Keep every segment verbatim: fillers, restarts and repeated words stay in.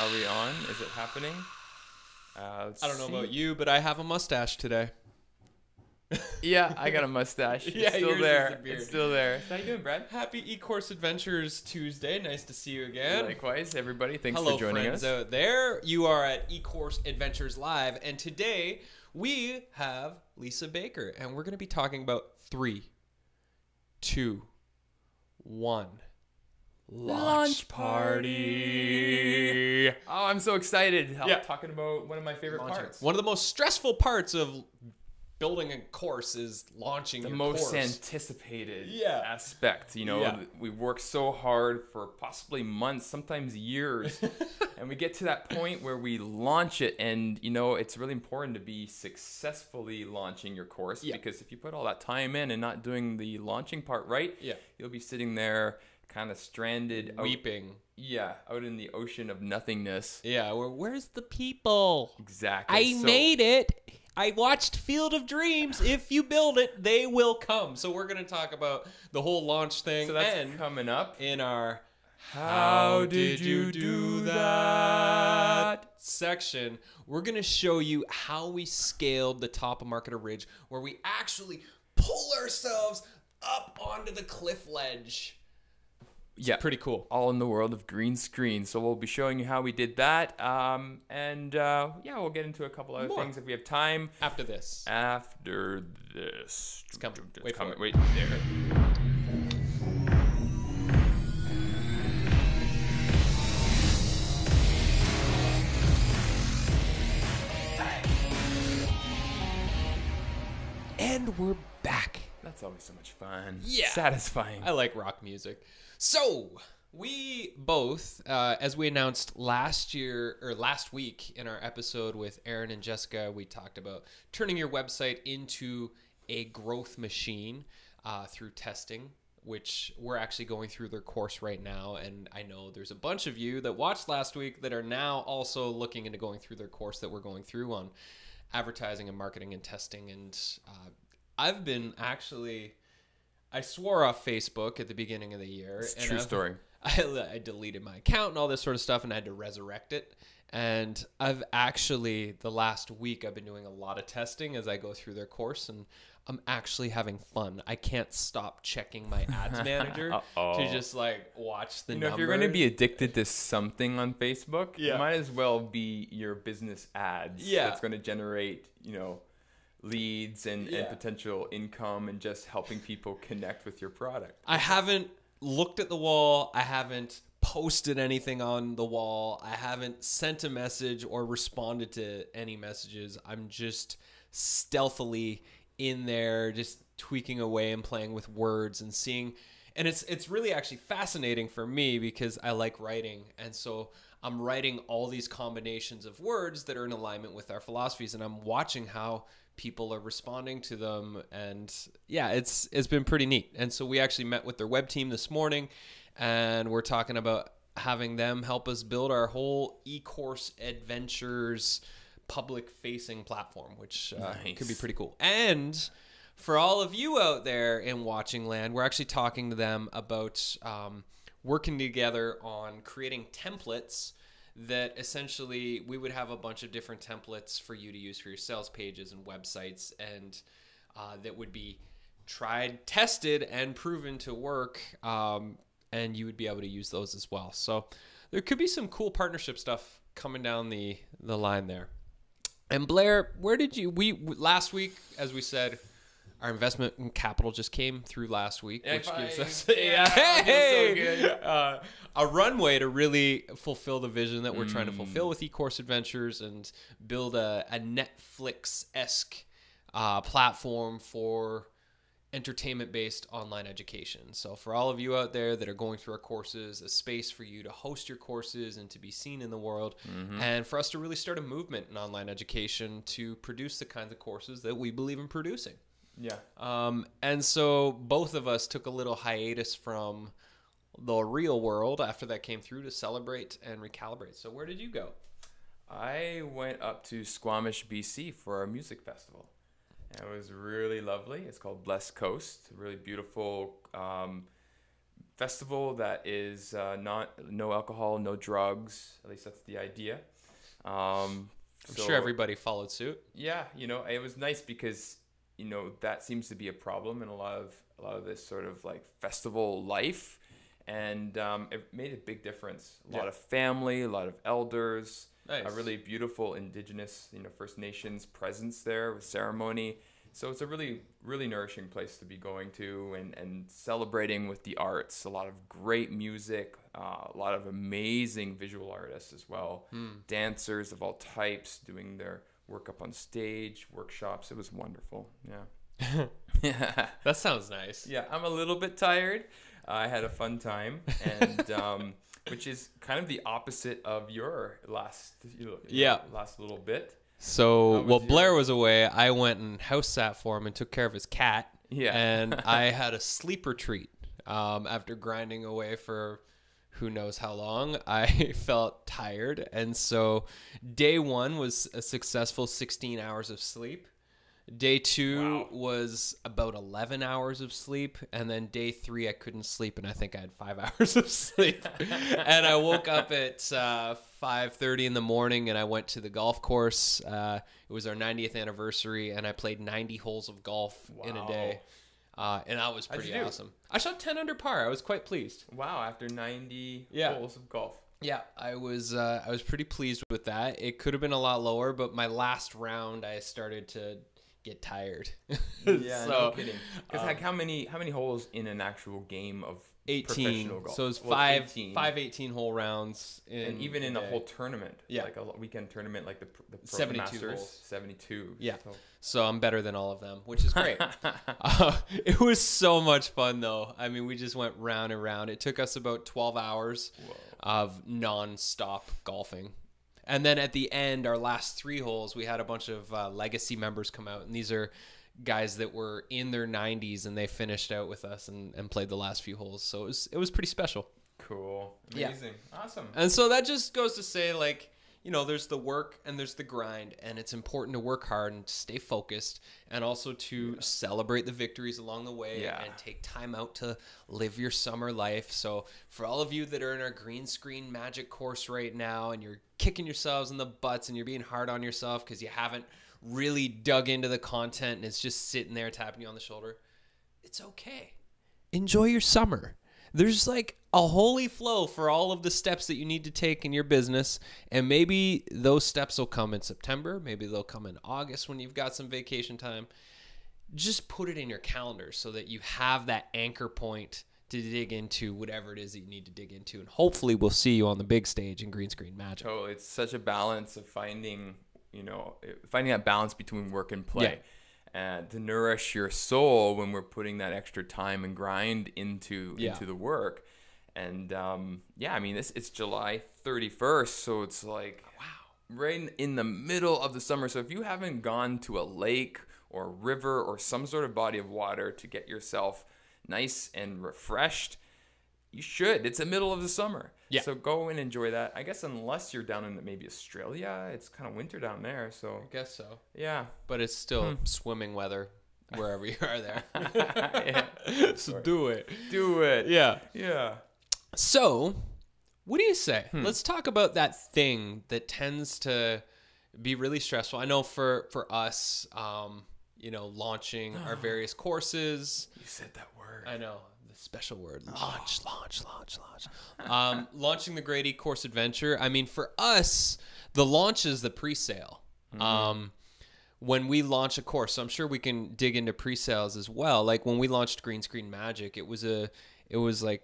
Are we on? Is it happening? Uh, I don't know about you, but I have a mustache today. Yeah, I got a mustache. It's yeah, still there. It's still there. How you doing, Brad? Happy E-Course Adventures Tuesday. Nice to see you again. Likewise, everybody. Thanks Hello, for joining friends us. Hello, friends out there. You are at E-Course Adventures Live, and today we have Lisa Baker, and we're going to be talking about three, two, one. Launch, Launch party. Oh, I'm so excited. I'm yeah. talking about one of my favorite Launch parts. One of the most stressful parts of building a course is launching the your most course. anticipated yeah. aspect. You know, yeah. we work so hard for possibly months, sometimes years, and we get to that point where we launch it. And you know, it's really important to be successfully launching your course yeah. because if you put all that time in and not doing the launching part right, yeah. you'll be sitting there kind of stranded, weeping. Out, yeah, out in the ocean of nothingness. Yeah, where where's the people? Exactly. I so, made it. I watched Field of Dreams. If you build it, they will come. So we're going to talk about the whole launch thing. So that's and coming up in our How Did You Do That section. We're going to show you how we scaled the top of Marketer Ridge, where we actually pull ourselves up onto the cliff ledge. It's yeah, pretty cool. All in the world of green screen. So we'll be showing you how we did that. Um, and uh, yeah, we'll get into a couple other More. things if we have time. After this. After this. It's coming. It's Wait coming. For it. Wait there. And we're back. That's always so much fun. Yeah. Satisfying. I like rock music. So we both, uh, as we announced last year or last week in our episode with Aaron and Jessica, we talked about turning your website into a growth machine uh, through testing, which we're actually going through their course right now. And I know there's a bunch of you that watched last week that are now also looking into going through their course that we're going through on advertising and marketing and testing. And uh, I've been actually... I swore off Facebook at the beginning of the year. It's a true story. I, I deleted my account and all this sort of stuff, and I had to resurrect it. And I've actually, the last week, I've been doing a lot of testing as I go through their course, and I'm actually having fun. I can't stop checking my ads manager Uh-oh. to just like watch the you know, numbers. If you're going to be addicted to something on Facebook, yeah. it might as well be your business ads yeah. that's going to generate, you know, leads and, yeah. and potential income and just helping people connect with your product. I haven't looked at the wall. I haven't posted anything on the wall. I haven't sent a message or responded to any messages. I'm just stealthily in there, just tweaking away and playing with words and seeing. And it's, it's really actually fascinating for me because I like writing. And so I'm writing all these combinations of words that are in alignment with our philosophies, and I'm watching how people are responding to them. And yeah, it's it's been pretty neat. And so we actually met with their web team this morning, and we're talking about having them help us build our whole E-Course Adventures public facing platform, which uh, nice. could be pretty cool. And for all of you out there in watching land, we're actually talking to them about um, working together on creating templates that essentially we would have a bunch of different templates for you to use for your sales pages and websites, and uh, that would be tried, tested, and proven to work, um, and you would be able to use those as well. So there could be some cool partnership stuff coming down the, the line there. And Blair, where did you, we last week, as we said, our investment in capital just came through last week, which F I gives us yeah, hey, feels so good. Uh, a runway to really fulfill the vision that we're mm. trying to fulfill with E-Course Adventures and build a, a Netflix-esque uh, platform for entertainment-based online education. So for all of you out there that are going through our courses, a space for you to host your courses and to be seen in the world, mm-hmm. and for us to really start a movement in online education to produce the kinds of courses that we believe in producing. Yeah. Um, and so both of us took a little hiatus from the real world after that came through to celebrate and recalibrate. So where did you go? I went up to Squamish, B C for our music festival. And it was really lovely. It's called Blessed Coast. Really beautiful um, festival that is uh, not no alcohol, no drugs. At least that's the idea. Um, I'm so, sure everybody followed suit. Yeah, you know, it was nice because you know that seems to be a problem in a lot of a lot of this sort of like festival life, and um, it made a big difference. A yeah. lot of family, a lot of elders, nice. A really beautiful indigenous, you know, First Nations presence there with ceremony. So it's a really, really nourishing place to be going to and, and celebrating with the arts. A lot of great music, uh, a lot of amazing visual artists as well. Mm. Dancers of all types doing their work up on stage, workshops. It was wonderful. Yeah. yeah. That sounds nice. Yeah. I'm a little bit tired. Uh, I had a fun time. And um, which is kind of the opposite of your last, you know, yeah. last little bit. So while Blair was away, I went and house sat for him and took care of his cat. Yeah. And I had a sleep retreat. Um, after grinding away for who knows how long, I felt tired. And so day one was a successful sixteen hours of sleep. Day two wow. was about eleven hours of sleep. And then day three, I couldn't sleep. And I think I had five hours of sleep. And I woke up at uh, five thirty in the morning and I went to the golf course. Uh, it was our ninetieth anniversary and I played ninety holes of golf wow. in a day. Uh, and that was pretty awesome. I shot ten under par. I was quite pleased. Wow. After ninety yeah. holes of golf. Yeah, I was uh, I was pretty pleased with that. It could have been a lot lower, but my last round, I started to get tired. Yeah, so, no kidding. Because um, like how many how many holes in an actual game of eighteen professional golf? So it's well, five it's eighteen. Five eighteen-hole rounds, in, and even in a, a whole tournament, yeah, like a weekend tournament, like the, the Pro seventy-two Masters, holes. seventy-two. Yeah, so. so I'm better than all of them, which is great. uh, it was so much fun, though. I mean, we just went round and round. It took us about twelve hours Whoa. Of nonstop golfing. And then at the end, our last three holes, we had a bunch of uh, legacy members come out. And these are guys that were in their nineties and they finished out with us and, and played the last few holes. So it was, it was pretty special. Cool. Amazing. Yeah. Awesome. And so that just goes to say, like, you know, there's the work and there's the grind. And it's important to work hard and stay focused and also to yeah. celebrate the victories along the way yeah. and take time out to live your summer life. So for all of you that are in our Green Screen Magic course right now and you're kicking yourselves in the butts and you're being hard on yourself because you haven't really dug into the content and it's just sitting there tapping you on the shoulder, it's okay. Enjoy your summer. There's like a holy flow for all of the steps that you need to take in your business, and maybe those steps will come in September, maybe they'll come in August when you've got some vacation time. Just put it in your calendar so that you have that anchor point to dig into whatever it is that you need to dig into. And hopefully we'll see you on the big stage in Green Screen Magic. Oh, it's such a balance of finding, you know, finding that balance between work and play yeah. and to nourish your soul when we're putting that extra time and grind into, yeah. into the work. And um, yeah, I mean, this it's July thirty-first. So it's like wow, right in the middle of the summer. So if you haven't gone to a lake or a river or some sort of body of water to get yourself nice and refreshed, you should. It's the middle of the summer. Yeah. So go and enjoy that. I guess unless you're down in maybe Australia, it's kind of winter down there. So I guess so. Yeah. But it's still hmm. swimming weather wherever you are there. yeah. So Sorry. do it. Do it. Yeah. Yeah. So what do you say? Hmm. Let's talk about that thing that tends to be really stressful. I know for, for us, um, you know, launching our various courses. You said that word. I know. The special word. Launch, oh. launch, launch, launch. um, launching the Grady Course Adventure. I mean, for us, the launch is the pre-sale. Mm-hmm. Um, when we launch a course, so I'm sure we can dig into pre-sales as well. Like when we launched Green Screen Magic, it was a, it was like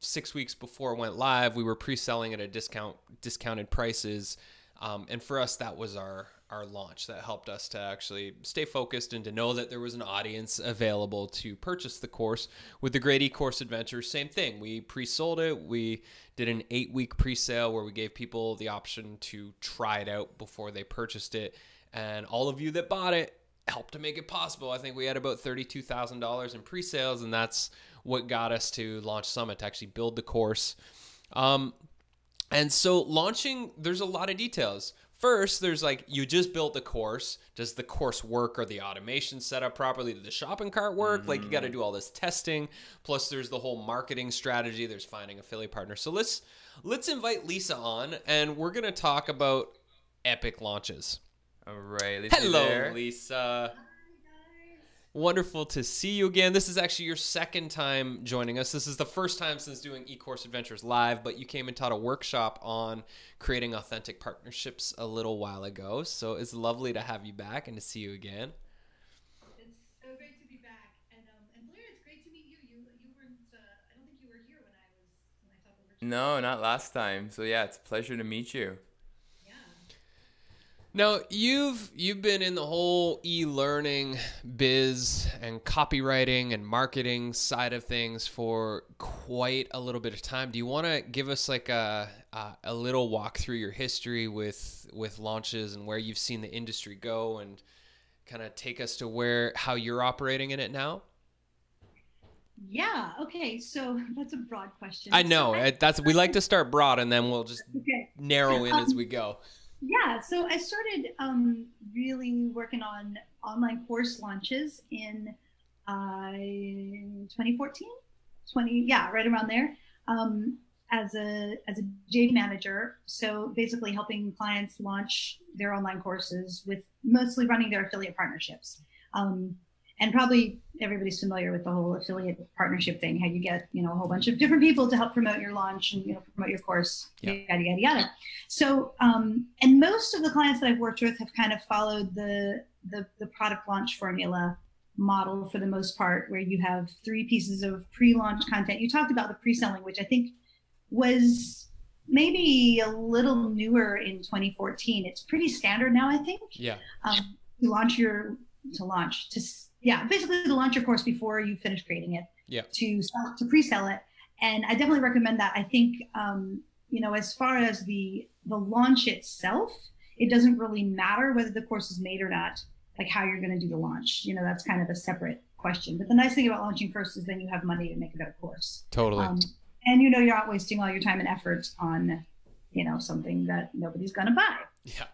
six weeks before it went live. We were pre-selling at a discount, discounted prices. Um, and for us, that was our, our launch. That helped us to actually stay focused and to know that there was an audience available to purchase the course. With the Grady Course Adventure, same thing. We pre-sold it. We did an eight week pre-sale where we gave people the option to try it out before they purchased it. And all of you that bought it helped to make it possible. I think we had about thirty-two thousand dollars in pre-sales, and that's what got us to Launch Summit to actually build the course. Um, and so launching, there's a lot of details. First, there's like, you just built the course. Does the course work? Or the automation set up properly? Did the shopping cart work? Mm-hmm. Like, you got to do all this testing. Plus, there's the whole marketing strategy. There's finding affiliate partners. So let's let's invite Lisa on, and we're gonna talk about epic launches. All right, Lisa. Hello, there. Lisa. Hi, guys. Wonderful to see you again. This is actually your second time joining us. This is the first time since doing E-Course Adventures Live, but you came and taught a workshop on creating authentic partnerships a little while ago. So it's lovely to have you back and to see you again. It's so great to be back. And, um, and Blair, it's great to meet you. You, you weren't, uh, I don't think you were here when I was, when I taught the workshop. No, not last time. So yeah, it's a pleasure to meet you. Now, you've you've been in the whole e-learning biz and copywriting and marketing side of things for quite a little bit of time. Do you want to give us like a, a a little walk through your history with with launches and where you've seen the industry go, and kind of take us to where how you're operating in it now? Yeah. Okay. So that's a broad question. I know. So I, that's we like to start broad, and then we'll just okay. narrow in um, as we go. Yeah, so I started um, really working on online course launches in uh, twenty fourteen, twenty yeah, right around there, um, as a as a J D manager. So basically, helping clients launch their online courses with mostly running their affiliate partnerships, um, and probably everybody's familiar with the whole affiliate partnership thing. How you get you know a whole bunch of different people to help promote your launch and you know promote your course, yeah. yada yada yada. So, um, and most of the clients that I've worked with have kind of followed the, the, the product launch formula model for the most part, where you have three pieces of pre-launch content. You talked about the pre-selling, which I think was maybe a little newer in twenty fourteen. It's pretty standard now, I think. Yeah. Um, to launch your, to launch, to, yeah, basically to launch your course before you finish creating it. Yeah. To, to pre-sell it. And I definitely recommend that. I think, um, you know, as far as the, the launch itself, it doesn't really matter whether the course is made or not, like how you're going to do the launch. You know, that's kind of a separate question. But the nice thing about launching first is then you have money to make a better course. Totally. Um, and, you know, you're not wasting all your time and effort on, you know, something that nobody's going to buy. Yeah.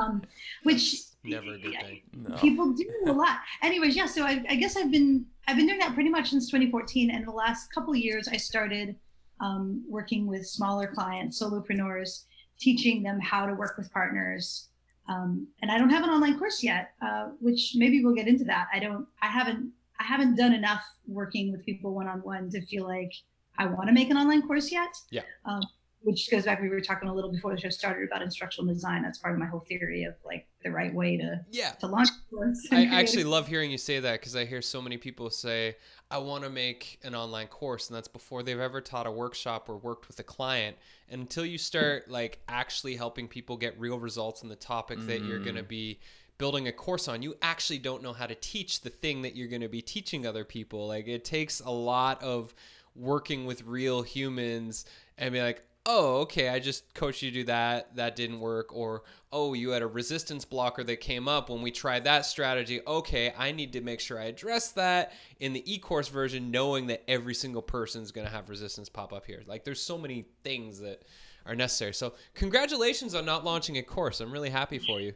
Um, which never a good thing. No. People do a lot. Anyways, yeah. So I, I guess I've been I've been doing that pretty much since twenty fourteen. And the last couple of years, I started um, working with smaller clients, solopreneurs, teaching them how to work with partners. Um, and I don't have an online course yet, uh, which maybe we'll get into that. I don't, I haven't, I haven't done enough working with people one-on-one to feel like I want to make an online course yet. Yeah. Um, which goes back, we were talking a little before the show started about instructional design. That's part of my whole theory of like the right way to, yeah. to launch a course. I actually love hearing you say that, because I hear so many people say, I want to make an online course, and that's before they've ever taught a workshop or worked with a client. And until you start like actually helping people get real results in the topic mm-hmm. that you're going to be building a course on, you actually don't know how to teach the thing that you're going to be teaching other people. Like, it takes a lot of working with real humans and be like, oh, okay, I just coached you to do that. That didn't work. Or, oh, you had a resistance blocker that came up when we tried that strategy. Okay, I need to make sure I address that in the e-course version, knowing that every single person's going to have resistance pop up here. Like, there's so many things that are necessary. So congratulations on not launching a course. I'm really happy for you.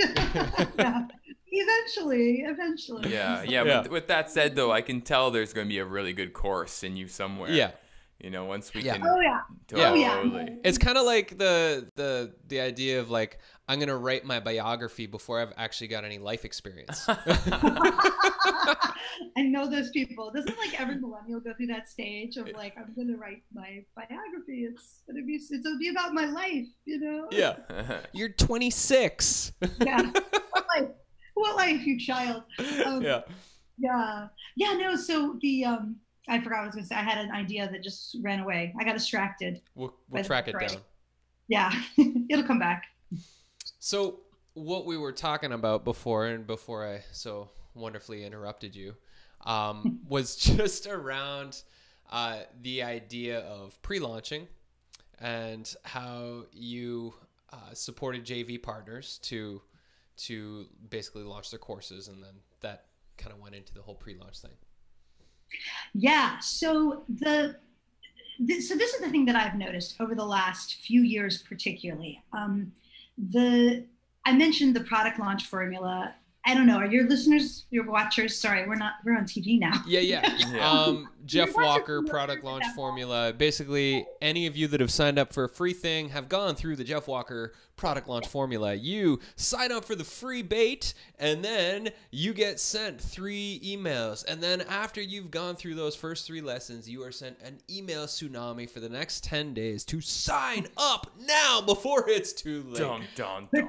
yeah. Eventually, eventually. Yeah, yeah. yeah. With, with that said, though, I can tell there's going to be a really good course in you somewhere. Yeah. You know, once we yeah. can. Oh yeah. Totally. Oh yeah. It's kind of like the the the idea of like, I'm gonna write my biography before I've actually got any life experience. I know those people. Doesn't like every millennial go through that stage of like, I'm gonna write my biography. It's gonna be it'll be about my life. You know. Yeah. You're twenty-six. yeah. What life? What life, you child? Um, yeah. Yeah. Yeah. No. So the um. I forgot what I was going to say. I had an idea that just ran away. I got distracted. We'll, we'll track it down. Yeah, it'll come back. So what we were talking about before, and before I so wonderfully interrupted you, um, was just around uh, the idea of pre-launching and how you uh, supported J V partners to to basically launch their courses, and then that kind of went into the whole pre-launch thing. Yeah. So the, th so this is the thing that I've noticed over the last few years, particularly, um, the, I mentioned the product launch formula. I don't know. Are your listeners, your watchers? Sorry, we're not. We're on T V now. Yeah, yeah. yeah. Um, Jeff Walker product launch formula. Basically, any of you that have signed up for a free thing have gone through the Jeff Walker product launch formula. You sign up for the free bait, and then you get sent three emails. And then after you've gone through those first three lessons, you are sent an email tsunami for the next ten days to sign up now before it's too late. Dun, dun, dun.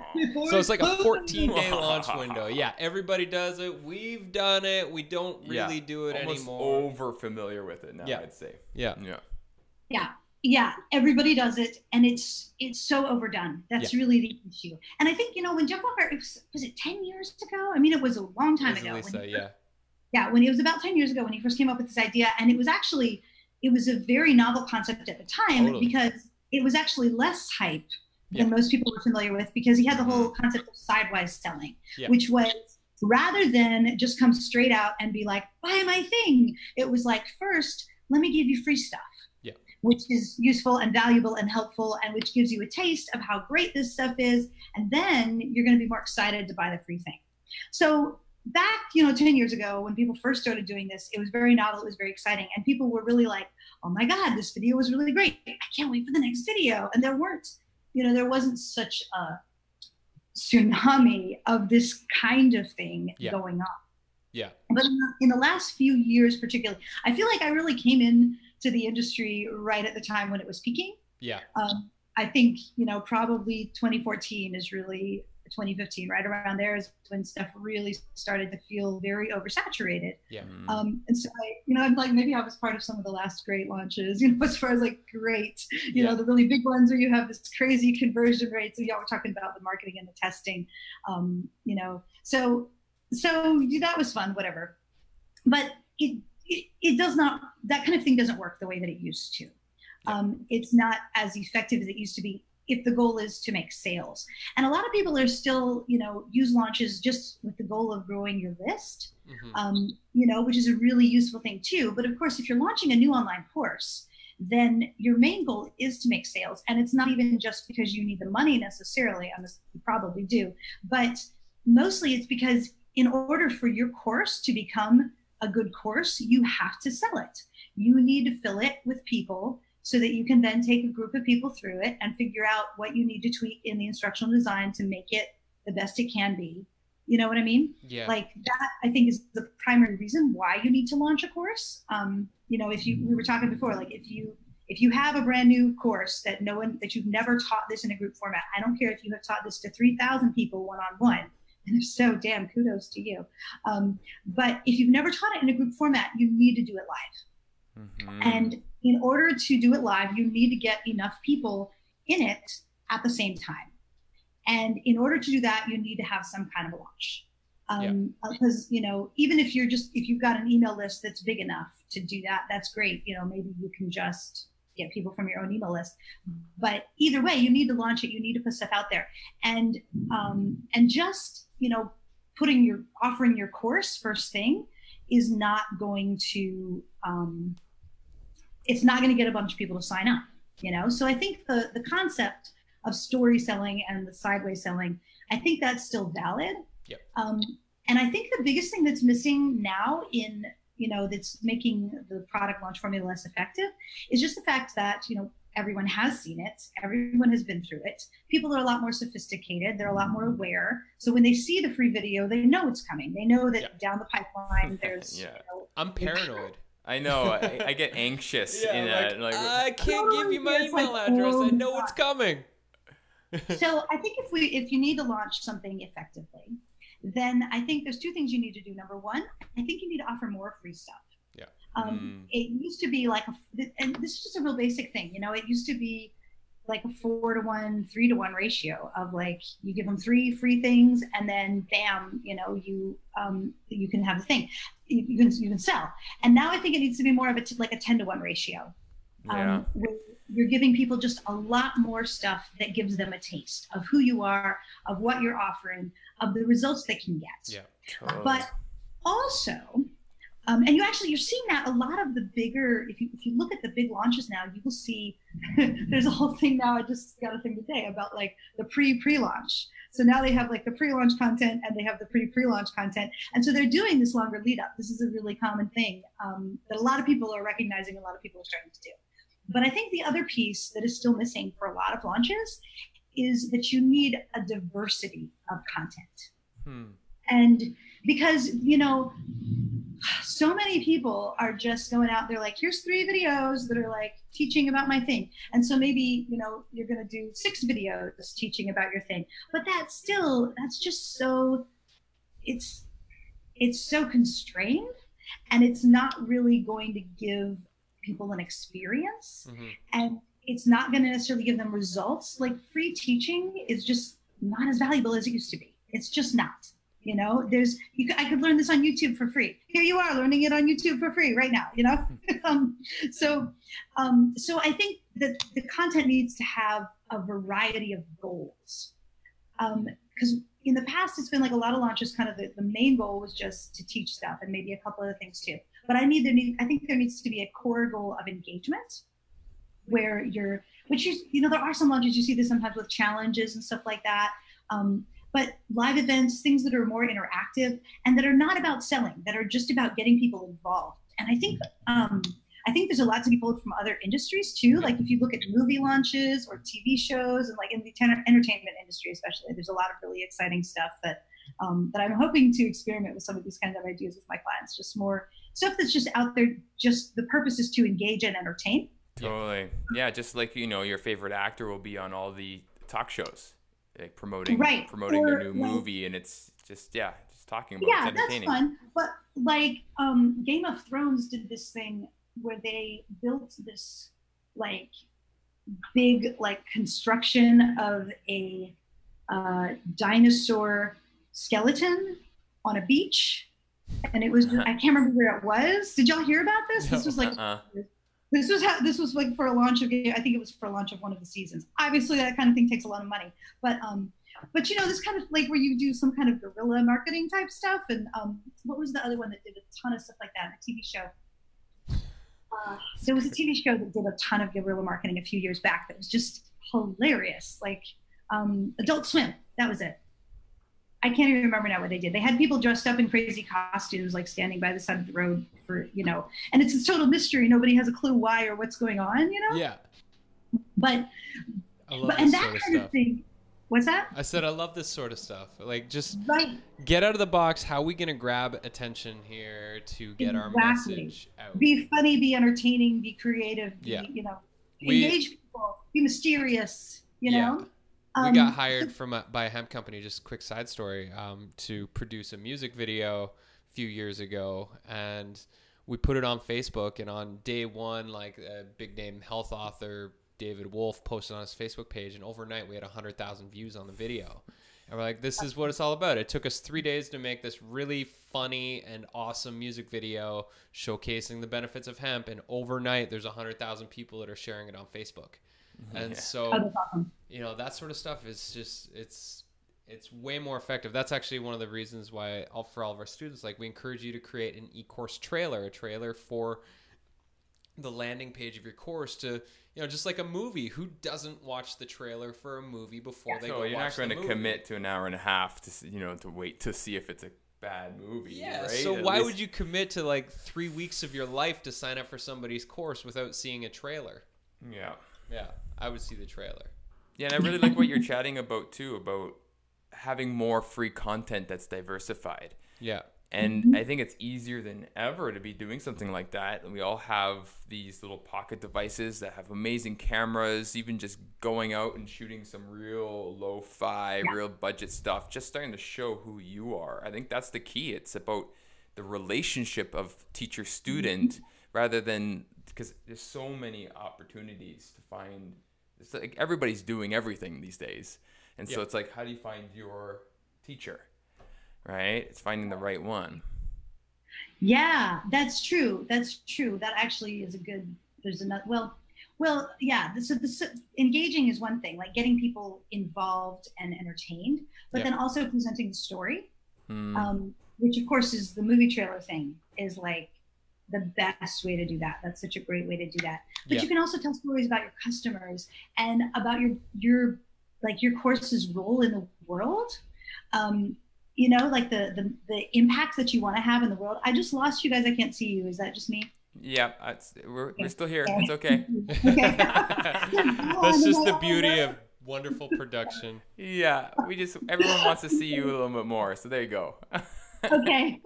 So it's like a fourteen-day launch window. Yeah. Yeah, everybody does it. We've done it. We don't really yeah, do it almost anymore. Over familiar with it now, yeah. I'd say. Yeah. Yeah. Yeah. Yeah. Everybody does it. And it's it's so overdone. That's yeah. really the issue. And I think, you know, when Jeff Walker, it was, was it ten years ago? I mean, it was a long time ago. Lisa, he, yeah. Yeah. When it was about ten years ago when he first came up with this idea. And it was actually, it was a very novel concept at the time totally. because it was actually less hype than yeah. most people were familiar with, because he had the whole concept of sidewise selling, yeah. which was rather than just come straight out and be like, buy my thing. It was like, first, let me give you free stuff, yeah. which is useful and valuable and helpful and which gives you a taste of how great this stuff is. And then you're going to be more excited to buy the free thing. So back, you know, ten years ago when people first started doing this, it was very novel. It was very exciting. And people were really like, oh my God, this video was really great. I can't wait for the next video. And there weren't. You know, there wasn't such a tsunami of this kind of thing yeah. going on. Yeah. But in the, in the last few years, particularly, I feel like I really came in to the industry right at the time when it was peaking. Yeah. Um, I think, you know, probably twenty fourteen is really twenty fifteen, right around there is when stuff really started to feel very oversaturated. Yeah. Um, and so, I, you know, I'm like, maybe I was part of some of the last great launches, you know, as far as like great, you yeah. know, the really big ones where you have this crazy conversion rate. So y'all were talking about the marketing and the testing, um, you know, so, so that was fun, whatever. But it, it, it does not, that kind of thing doesn't work the way that it used to. Um, it's not as effective as it used to be if the goal is to make sales. And a lot of people are still, you know, use launches just with the goal of growing your list, mm-hmm. um, you know, which is a really useful thing too. But of course, if you're launching a new online course, then your main goal is to make sales. And it's not even just because you need the money necessarily, unless you probably do, but mostly it's because in order for your course to become a good course, you have to sell it. You need to fill it with people so that you can then take a group of people through it and figure out what you need to tweak in the instructional design to make it the best it can be. You know what I mean? Yeah. Like that, I think, is the primary reason why you need to launch a course. Um, you know, if you, we were talking before, like if you, if you have a brand new course that no one, that you've never taught this in a group format, I don't care if you have taught this to three thousand people one-on-one, and if so, damn, kudos to you. Um, but if you've never taught it in a group format, you need to do it live. Mm-hmm. And in order to do it live, you need to get enough people in it at the same time. And in order to do that, you need to have some kind of a launch. Um, yeah. Because, you know, even if you're just, if you've got an email list that's big enough to do that, that's great. You know, maybe you can just get people from your own email list. But either way, you need to launch it. You need to put stuff out there. And, um, and just, you know, putting your, offering your course first thing is not going to, um, it's not going to get a bunch of people to sign up, you know? So I think the, the concept of story selling and the sideways selling, I think that's still valid. Yep. Um, and I think the biggest thing that's missing now in, you know, that's making the product launch formula less effective is just the fact that, you know, everyone has seen it. Everyone has been through it. People are a lot more sophisticated. They're a lot more aware. So when they see the free video, they know it's coming. They know that yep. down the pipeline, there's, yeah. you know, I'm paranoid. I know. I, I get anxious. Yeah, in like, a, like, I can't give you my email like, address. Oh, I know God. It's coming. So I think if we, if you need to launch something effectively, then I think there's two things you need to do. Number one, I think you need to offer more free stuff. Yeah. Um, mm. It used to be like, a, and this is just a real basic thing. You know, it used to be like a four to one, three to one ratio of like, you give them three free things and then bam, you know, you, um, you can have the thing. You can, you can sell. And now I think it needs to be more of a t like a ten to one ratio. Yeah. Um, where you're giving people just a lot more stuff that gives them a taste of who you are, of what you're offering, of the results they can get. Yeah, totally. But also, Um, and you actually, you're seeing that a lot of the bigger, if you, if you look at the big launches now, you will see, there's a whole thing now, I just got a thing today about like the pre-pre-launch. So now they have like the pre-launch content and they have the pre-pre-launch content. And so they're doing this longer lead up. This is a really common thing um, that a lot of people are recognizing, a lot of people are starting to do. But I think the other piece that is still missing for a lot of launches is that you need a diversity of content. Hmm. And because, you know, so many people are just going out, they're like, here's three videos that are like teaching about my thing. And so maybe, you know, you're going to do six videos teaching about your thing. But that's still, that's just so, it's, it's so constrained, and it's not really going to give people an experience. Mm-hmm. And it's not going to necessarily give them results. Like free teaching is just not as valuable as it used to be. It's just not. You know, there's, you, I could learn this on YouTube for free. Here you are learning it on YouTube for free right now, you know? um, so, um, so I think that the content needs to have a variety of goals. Um, 'cause in the past, it's been like a lot of launches, kind of the, the main goal was just to teach stuff and maybe a couple other things too. But I need, there need, I think there needs to be a core goal of engagement where you're, which you, you know, there are some launches, you see this sometimes with challenges and stuff like that. Um, But live events, things that are more interactive and that are not about selling, that are just about getting people involved. And I think um, I think there's a lot to be pulled from other industries too. Like if you look at movie launches or T V shows, and like in the entertainment industry especially, there's a lot of really exciting stuff that um, that I'm hoping to experiment with some of these kinds of ideas with my clients. Just more stuff that's just out there. Just the purpose is to engage and entertain. Totally. Yeah. Just like, you know, your favorite actor will be on all the talk shows. Like promoting right. promoting or, their new like, movie, and it's just yeah just talking about yeah it's entertaining. That's fun. But like um Game of Thrones did this thing where they built this like big like construction of a uh dinosaur skeleton on a beach, and it was uh-huh. I can't remember where it was. Did y'all hear about this? No, this was like uh-uh. This was how, this was like for a launch of, I think it was for a launch of one of the seasons. Obviously that kind of thing takes a lot of money, but, um, but you know, this kind of like where you do some kind of guerrilla marketing type stuff. And, um, what was the other one that did a ton of stuff like that? A T V show. Uh, there was a T V show that did a ton of guerrilla marketing a few years back. That was just hilarious. Like, um, Adult Swim. That was it. I can't even remember now what they did. They had people dressed up in crazy costumes, like standing by the side of the road for, you know, and it's a total mystery. Nobody has a clue why or what's going on, you know? Yeah. But, I love but and that kind of, of thing. What's that? I said, I love this sort of stuff. Like just right. get out of the box. How are we going to grab attention here to get exactly. our message out? Be funny, be entertaining, be creative, be, yeah. you know, we, engage people, be mysterious, you yeah. know? We got hired from a, by a hemp company, just quick side story, um, to produce a music video a few years ago. And we put it on Facebook, and on day one, like a big name health author, David Wolfe, posted on his Facebook page, and overnight we had one hundred thousand views on the video. And we're like, this is what it's all about. It took us three days to make this really funny and awesome music video showcasing the benefits of hemp. And overnight there's one hundred thousand people that are sharing it on Facebook. And yeah. so, you know, that sort of stuff is just, it's, it's way more effective. That's actually one of the reasons why all, for all of our students, like we encourage you to create an e-course trailer, a trailer for the landing page of your course to, you know, just like a movie. Who doesn't watch the trailer for a movie before yeah. they so go watch the movie? You're not going to commit to an hour and a half to, you know, to wait to see if it's a bad movie. Yeah. Right? So At why least... would you commit to like three weeks of your life to sign up for somebody's course without seeing a trailer? Yeah. Yeah. I would see the trailer. Yeah, and I really like what you're chatting about too, about having more free content that's diversified. Yeah. And mm-hmm. I think it's easier than ever to be doing something like that. And we all have these little pocket devices that have amazing cameras, even just going out and shooting some real lo-fi, yeah. real budget stuff, just starting to show who you are. I think that's the key. It's about the relationship of teacher-student mm-hmm. rather than, because there's so many opportunities to find. It's like everybody's doing everything these days. And so yeah. it's like, how do you find your teacher, right? It's finding the right one. Yeah, that's true. That's true. That actually is a good, there's another, well, well, yeah. So this, this, engaging is one thing, like getting people involved and entertained, but yeah. then also presenting the story, hmm. um, which of course is the movie trailer thing, is like, the best way to do that. That's such a great way to do that. But yeah. you can also tell stories about your customers and about your, your, like your course's role in the world. Um, you know, like the, the, the impact that you want to have in the world. I just lost you guys. I can't see you. Is that just me? Yeah, it's, we're, okay. we're still here. Okay. It's okay. okay. That's just the beauty of wonderful production. Yeah, we just, everyone wants to see you a little bit more. So there you go. okay.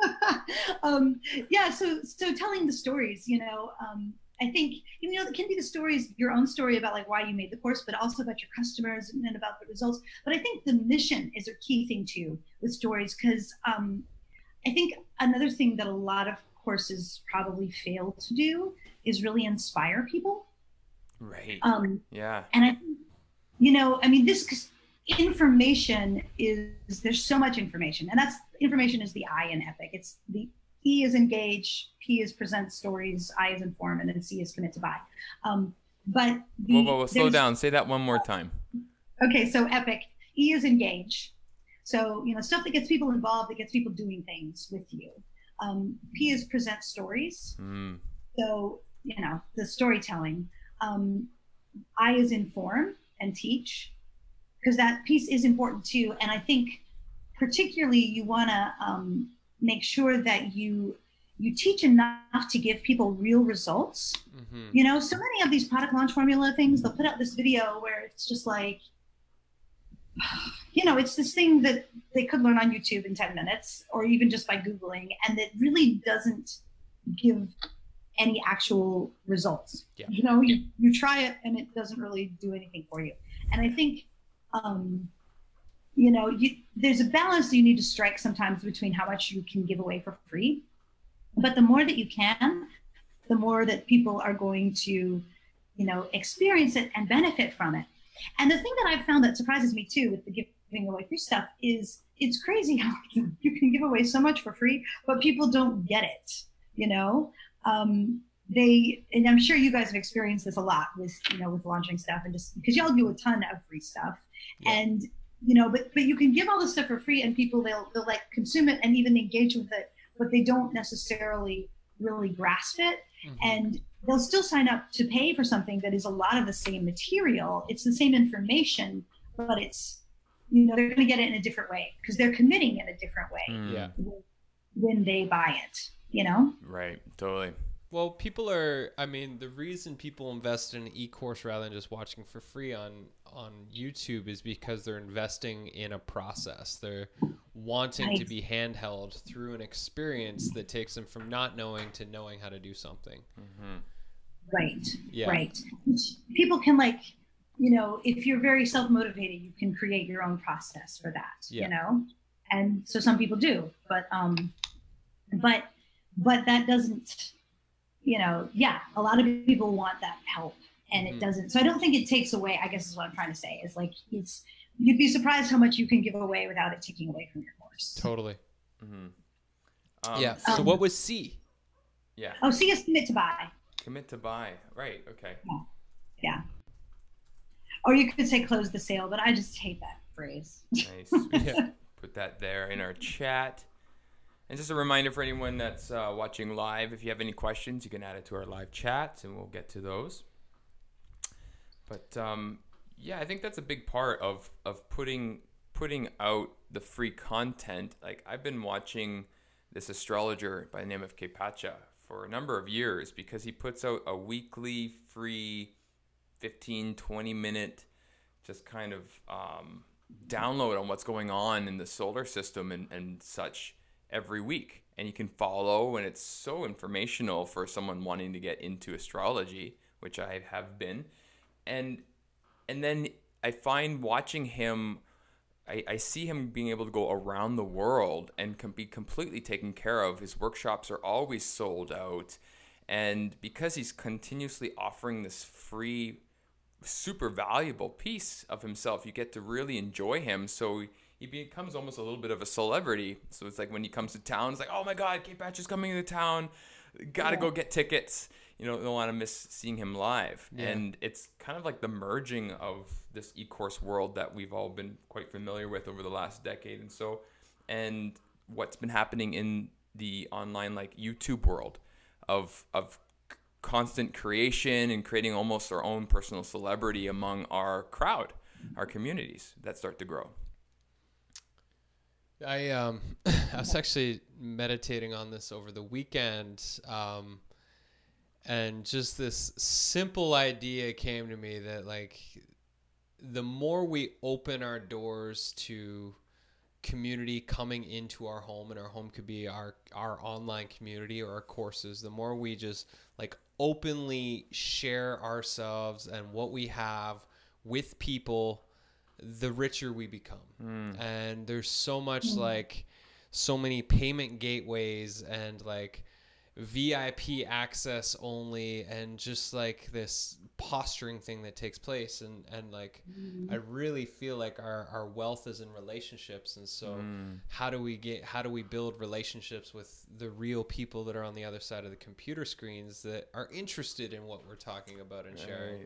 um, yeah, so so telling the stories, you know, um, I think, you know, it can be the stories, your own story about like why you made the course, but also about your customers and about the results. But I think the mission is a key thing too with stories, because um, I think another thing that a lot of courses probably fail to do is really inspire people. Right. Um, yeah. And I, you know, I mean, this 'cause information is, there's so much information, and that's, information is the I in EPIC. It's the E is engage, P is present stories, I is inform, and then C is commit to buy. Um, but the, whoa, whoa, whoa, slow down. Say that one more time. Okay, so EPIC, E is engage. So, you know, stuff that gets people involved, that gets people doing things with you. Um, P is present stories. Mm. So, you know, the storytelling. Um, I is inform and teach, because that piece is important too. And I think particularly you want to um, make sure that you you teach enough to give people real results. Mm-hmm. You know, so many of these product launch formula things, they'll put out this video where it's just like, you know, it's this thing that they could learn on YouTube in ten minutes or even just by Googling, and it really doesn't give any actual results. Yeah. You know, you, you try it and it doesn't really do anything for you. And I think, um, you know, you, there's a balance that you need to strike sometimes between how much you can give away for free. But the more that you can, the more that people are going to, you know, experience it and benefit from it. And the thing that I've found that surprises me too with the giving away free stuff is it's crazy how you can give away so much for free, but people don't get it, you know? Um, they, and I'm sure you guys have experienced this a lot with, you know, with launching stuff and just because y'all do a ton of free stuff. Yeah. And, you know, but, but you can give all this stuff for free and people, they'll, they'll like consume it and even engage with it, but they don't necessarily really grasp it. Mm-hmm. And they'll still sign up to pay for something that is a lot of the same material. It's the same information, but it's, you know, they're going to get it in a different way because they're committing in a different way mm, yeah. when they buy it, you know? Right. Totally. Well, people are, I mean, the reason people invest in an e-course rather than just watching for free on, on YouTube is because they're investing in a process. They're wanting nice. to be handheld through an experience that takes them from not knowing to knowing how to do something. Mm-hmm. Right. Yeah. Right. People can like, you know, if you're very self-motivated, you can create your own process for that, yeah. you know? And so some people do, but, um, but, but that doesn't, you know, yeah, a lot of people want that help and it mm-hmm. doesn't. So I don't think it takes away, I guess is what I'm trying to say is like, it's, you'd be surprised how much you can give away without it taking away from your course. Totally. Mm-hmm. Um, yeah. So um, what was C? Yeah. Oh, C is commit to buy. Commit to buy. Right. Okay. Yeah. yeah. Or you could say close the sale, but I just hate that phrase. Nice. Yeah. Put that there in our chat. And just a reminder for anyone that's uh, watching live, if you have any questions, you can add it to our live chat and we'll get to those. But um, yeah, I think that's a big part of, of putting, putting out the free content. Like I've been watching this astrologer by the name of Kaypacha for a number of years because he puts out a weekly free fifteen, twenty minute just kind of um, download on what's going on in the solar system and, and such every week, and you can follow, and it's so informational for someone wanting to get into astrology, which I have been. And and then I find watching him, I, I see him being able to go around the world and can be completely taken care of. His workshops are always sold out, and because he's continuously offering this free, super valuable piece of himself, you get to really enjoy him. So he becomes almost a little bit of a celebrity. So it's like when he comes to town, it's like, oh my God, Kaypacha is coming to town. Gotta yeah. go get tickets. You know, don't want to miss seeing him live. Yeah. And it's kind of like the merging of this e-course world that we've all been quite familiar with over the last decade. And so, and what's been happening in the online, like YouTube world of of constant creation and creating almost our own personal celebrity among our crowd, our communities that start to grow. I um I was actually meditating on this over the weekend, um, and just this simple idea came to me that, like, the more we open our doors to community coming into our home, and our home could be our our online community or our courses, the more we just, like, openly share ourselves and what we have with people, the richer we become. Mm. And there's so much, like, so many payment gateways and, like, V I P access only, and just, like, this posturing thing that takes place. And, and like, mm. I really feel like our, our wealth is in relationships. And so mm. how do we get, how do we build relationships with the real people that are on the other side of the computer screens that are interested in what we're talking about and right. sharing?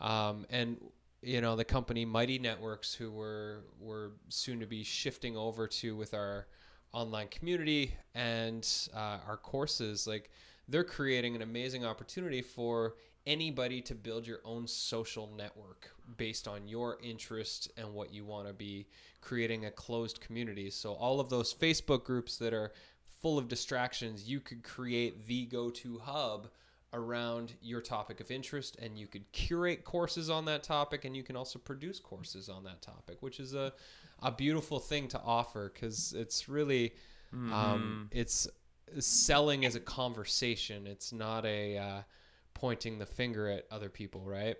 Um, and, you know, the company Mighty Networks, who we're, we're soon to be shifting over to with our online community and uh, our courses, like, they're creating an amazing opportunity for anybody to build your own social network based on your interest and what you want to be creating, a closed community. So all of those Facebook groups that are full of distractions, you could create the go-to hub around your topic of interest, and you could curate courses on that topic, and you can also produce courses on that topic, which is a, a beautiful thing to offer, because it's really, mm-hmm. um, it's selling as a conversation. It's not a uh, pointing the finger at other people, right?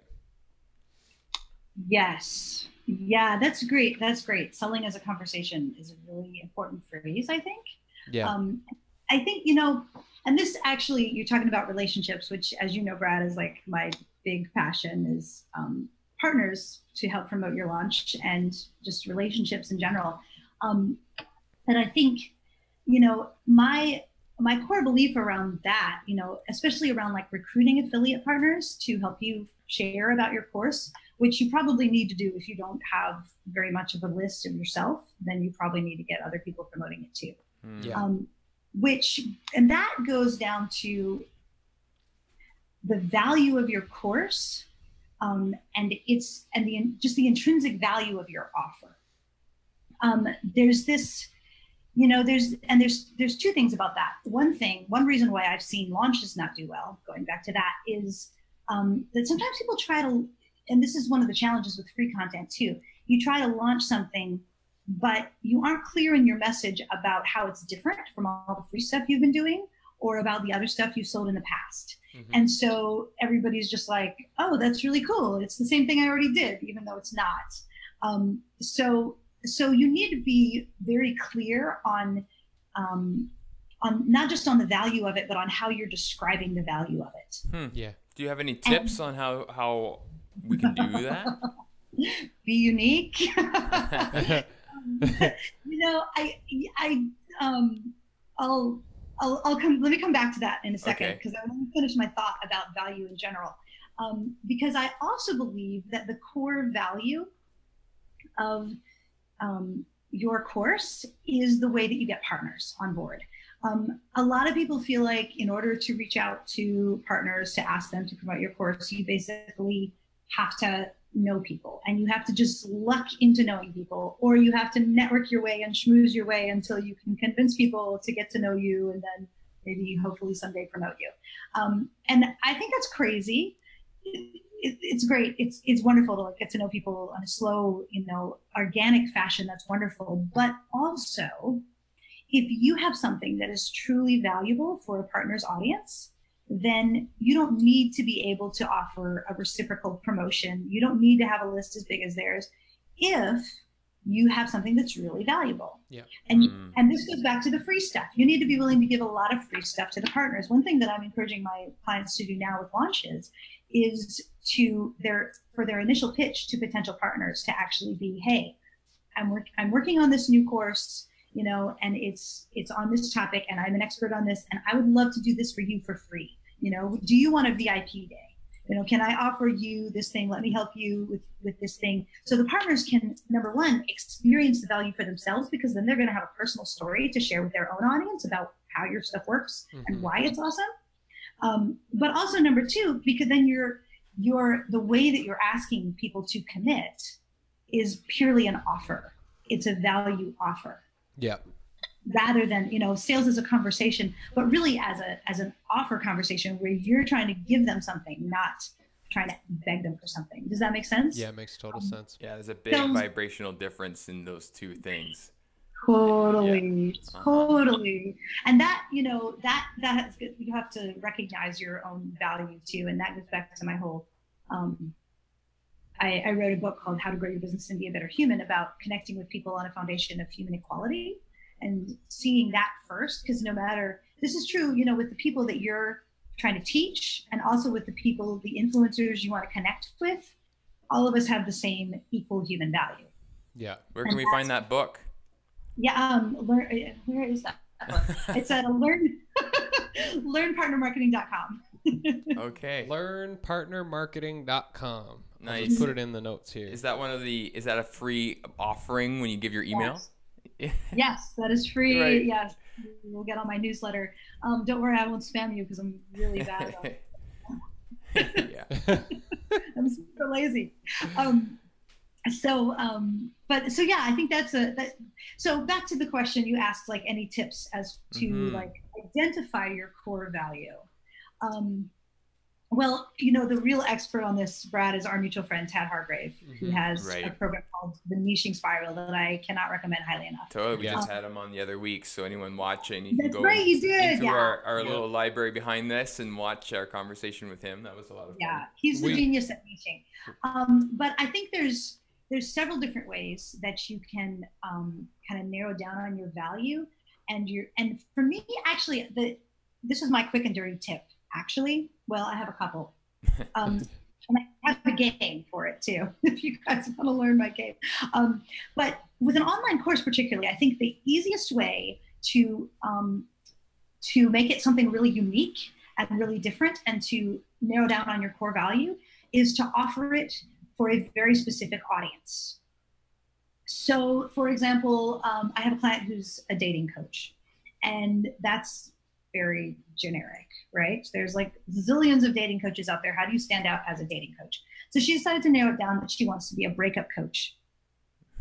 Yes. Yeah, that's great. That's great. Selling as a conversation is a really important phrase, I think. Yeah. Um, I think, you know, and this actually, you're talking about relationships, which, as you know, Brad, is, like, my big passion is um, partners to help promote your launch and just relationships in general. Um, and I think, you know, my my core belief around that, you know, especially around, like, recruiting affiliate partners to help you share about your course, which you probably need to do if you don't have very much of a list of yourself, then you probably need to get other people promoting it too. Yeah. Um, Which, and that goes down to the value of your course, um, and it's, and the, just the intrinsic value of your offer. Um, there's this, you know, there's, and there's, there's two things about that. One thing, one reason why I've seen launches not do well, going back to that, is um, that sometimes people try to, and this is one of the challenges with free content too, you try to launch something, but you aren't clear in your message about how it's different from all the free stuff you've been doing or about the other stuff you sold in the past. Mm-hmm. And so everybody's just like, oh, that's really cool. It's the same thing I already did, even though it's not. Um, so so you need to be very clear on, um, on not just on the value of it, but on how you're describing the value of it. Hmm, yeah. Do you have any tips and- on how, how we can do that? Be unique. You know, I, I, um, I'll, I'll, I'll come, let me come back to that in a second, because okay. I want to finish my thought about value in general. Um, because I also believe that the core value of, um, your course is the way that you get partners on board. Um, a lot of people feel like in order to reach out to partners, to ask them to promote your course, you basically have to know people, and you have to just luck into knowing people, or you have to network your way and schmooze your way until you can convince people to get to know you, and then maybe hopefully someday promote you. Um, and I think that's crazy. It, it, it's great. It's it's wonderful to, like, get to know people on a slow, you know, organic fashion. That's wonderful. But also, if you have something that is truly valuable for a partner's audience, then you don't need to be able to offer a reciprocal promotion. You don't need to have a list as big as theirs if you have something that's really valuable. Yeah. And mm. and this goes back to the free stuff. You need to be willing to give a lot of free stuff to the partners. One thing that I'm encouraging my clients to do now with launches is to their for their initial pitch to potential partners to actually be, hey, I'm work- I'm working on this new course, you know, and it's it's on this topic, and I'm an expert on this, and I would love to do this for you for free. You know, do you want a V I P day? You know, can I offer you this thing? Let me help you with, with this thing. So the partners can, number one, experience the value for themselves, because then they're going to have a personal story to share with their own audience about how your stuff works mm-hmm. and why it's awesome. Um, but also number two, because then you're, you're, the way that you're asking people to commit is purely an offer. It's a value offer. Yeah. Rather than, you know, sales is a conversation, but really as a, as an offer conversation where you're trying to give them something, not trying to beg them for something. Does that make sense? Yeah, it makes total um, sense. Yeah, there's a big so, vibrational difference in those two things. Totally, yeah. totally. And that, you know, that, that has, you have to recognize your own value too. And that goes back to my whole, um, I, I wrote a book called How to Grow Your Business and Be a Better Human about connecting with people on a foundation of human equality and seeing that first. Because no matter, this is true, you know, with the people that you're trying to teach and also with the people, the influencers you want to connect with, all of us have the same equal human value. Yeah. Where can and we find that book? Yeah. Um, learn, where is that? It's at learn, learn partner marketing dot com. Okay. learn partner marketing dot com. Nice. Just put it in the notes here. Is that one of the, is that a free offering when you give your email? Yes. Yes, that is free. Right. Yes, you'll get on my newsletter. Um, don't worry, I won't spam you because I'm really bad at it. Yeah, I'm super lazy. Um, so, um, but so yeah, I think that's a. That, so back to the question you asked, like any tips as to mm-hmm. like identify your core value. Um, well, you know, the real expert on this, Brad, is our mutual friend, Tad Hargrave, mm-hmm. who has right. a program called the Niching Spiral that I cannot recommend highly enough. Totally. We yeah. just had him on the other week. So anyone watching, you That's can go right, you did. into yeah. our, our yeah. little library behind this and watch our conversation with him. That was a lot of fun. Yeah, he's the we genius at niching. Um, but I think there's, there's several different ways that you can um, kind of narrow down on your value. And, your, and for me, actually, the, this is my quick and dirty tip. Actually, well, I have a couple, um, and I have a game for it too, if you guys want to learn my game. Um, but with an online course particularly, I think the easiest way to, um, to make it something really unique and really different and to narrow down on your core value is to offer it for a very specific audience. So for example, um, I have a client who's a dating coach, and that's very generic, right? There's like zillions of dating coaches out there. How do you stand out as a dating coach? So she decided to narrow it down that she wants to be a breakup coach,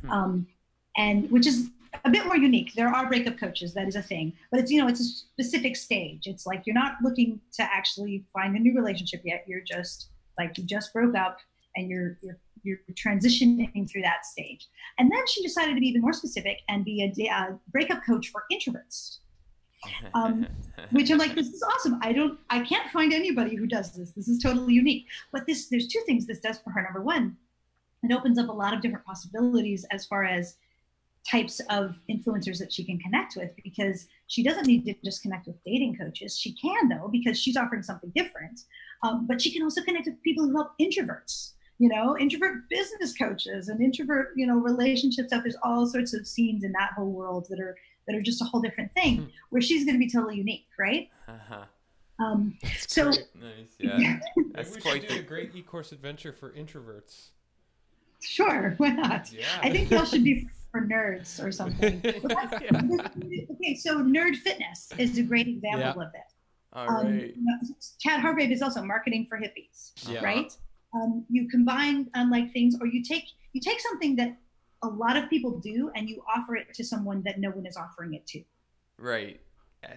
hmm. um, and which is a bit more unique. There are breakup coaches, that is a thing, but it's, you know, it's a specific stage. It's like you're not looking to actually find a new relationship yet. You're just like you just broke up, and you're you're you're transitioning through that stage. And then she decided to be even more specific and be a uh, breakup coach for introverts. Um, which I'm like, this is awesome. I don't, I can't find anybody who does this. This is totally unique. But this, there's two things this does for her. Number one, it opens up a lot of different possibilities as far as types of influencers that she can connect with, because she doesn't need to just connect with dating coaches. She can though, because she's offering something different. Um, but she can also connect with people who help introverts, you know, introvert business coaches and introvert, you know, relationship stuff. There's all sorts of scenes in that whole world that are that are just a whole different thing, mm. where she's going to be totally unique, right? Uh-huh. Um, that's so great. Nice, yeah. That's we quite should do the... a great e-course adventure for introverts. Sure, why not? Yeah. I think y'all should be for nerds or something. Yeah. Okay, so nerd fitness is a great example yeah. of this. All um, right. You know, Tad Hargrave is also marketing for hippies, yeah. right? Um, you combine unlike things, or you take you take something that a lot of people do, and you offer it to someone that no one is offering it to. Right,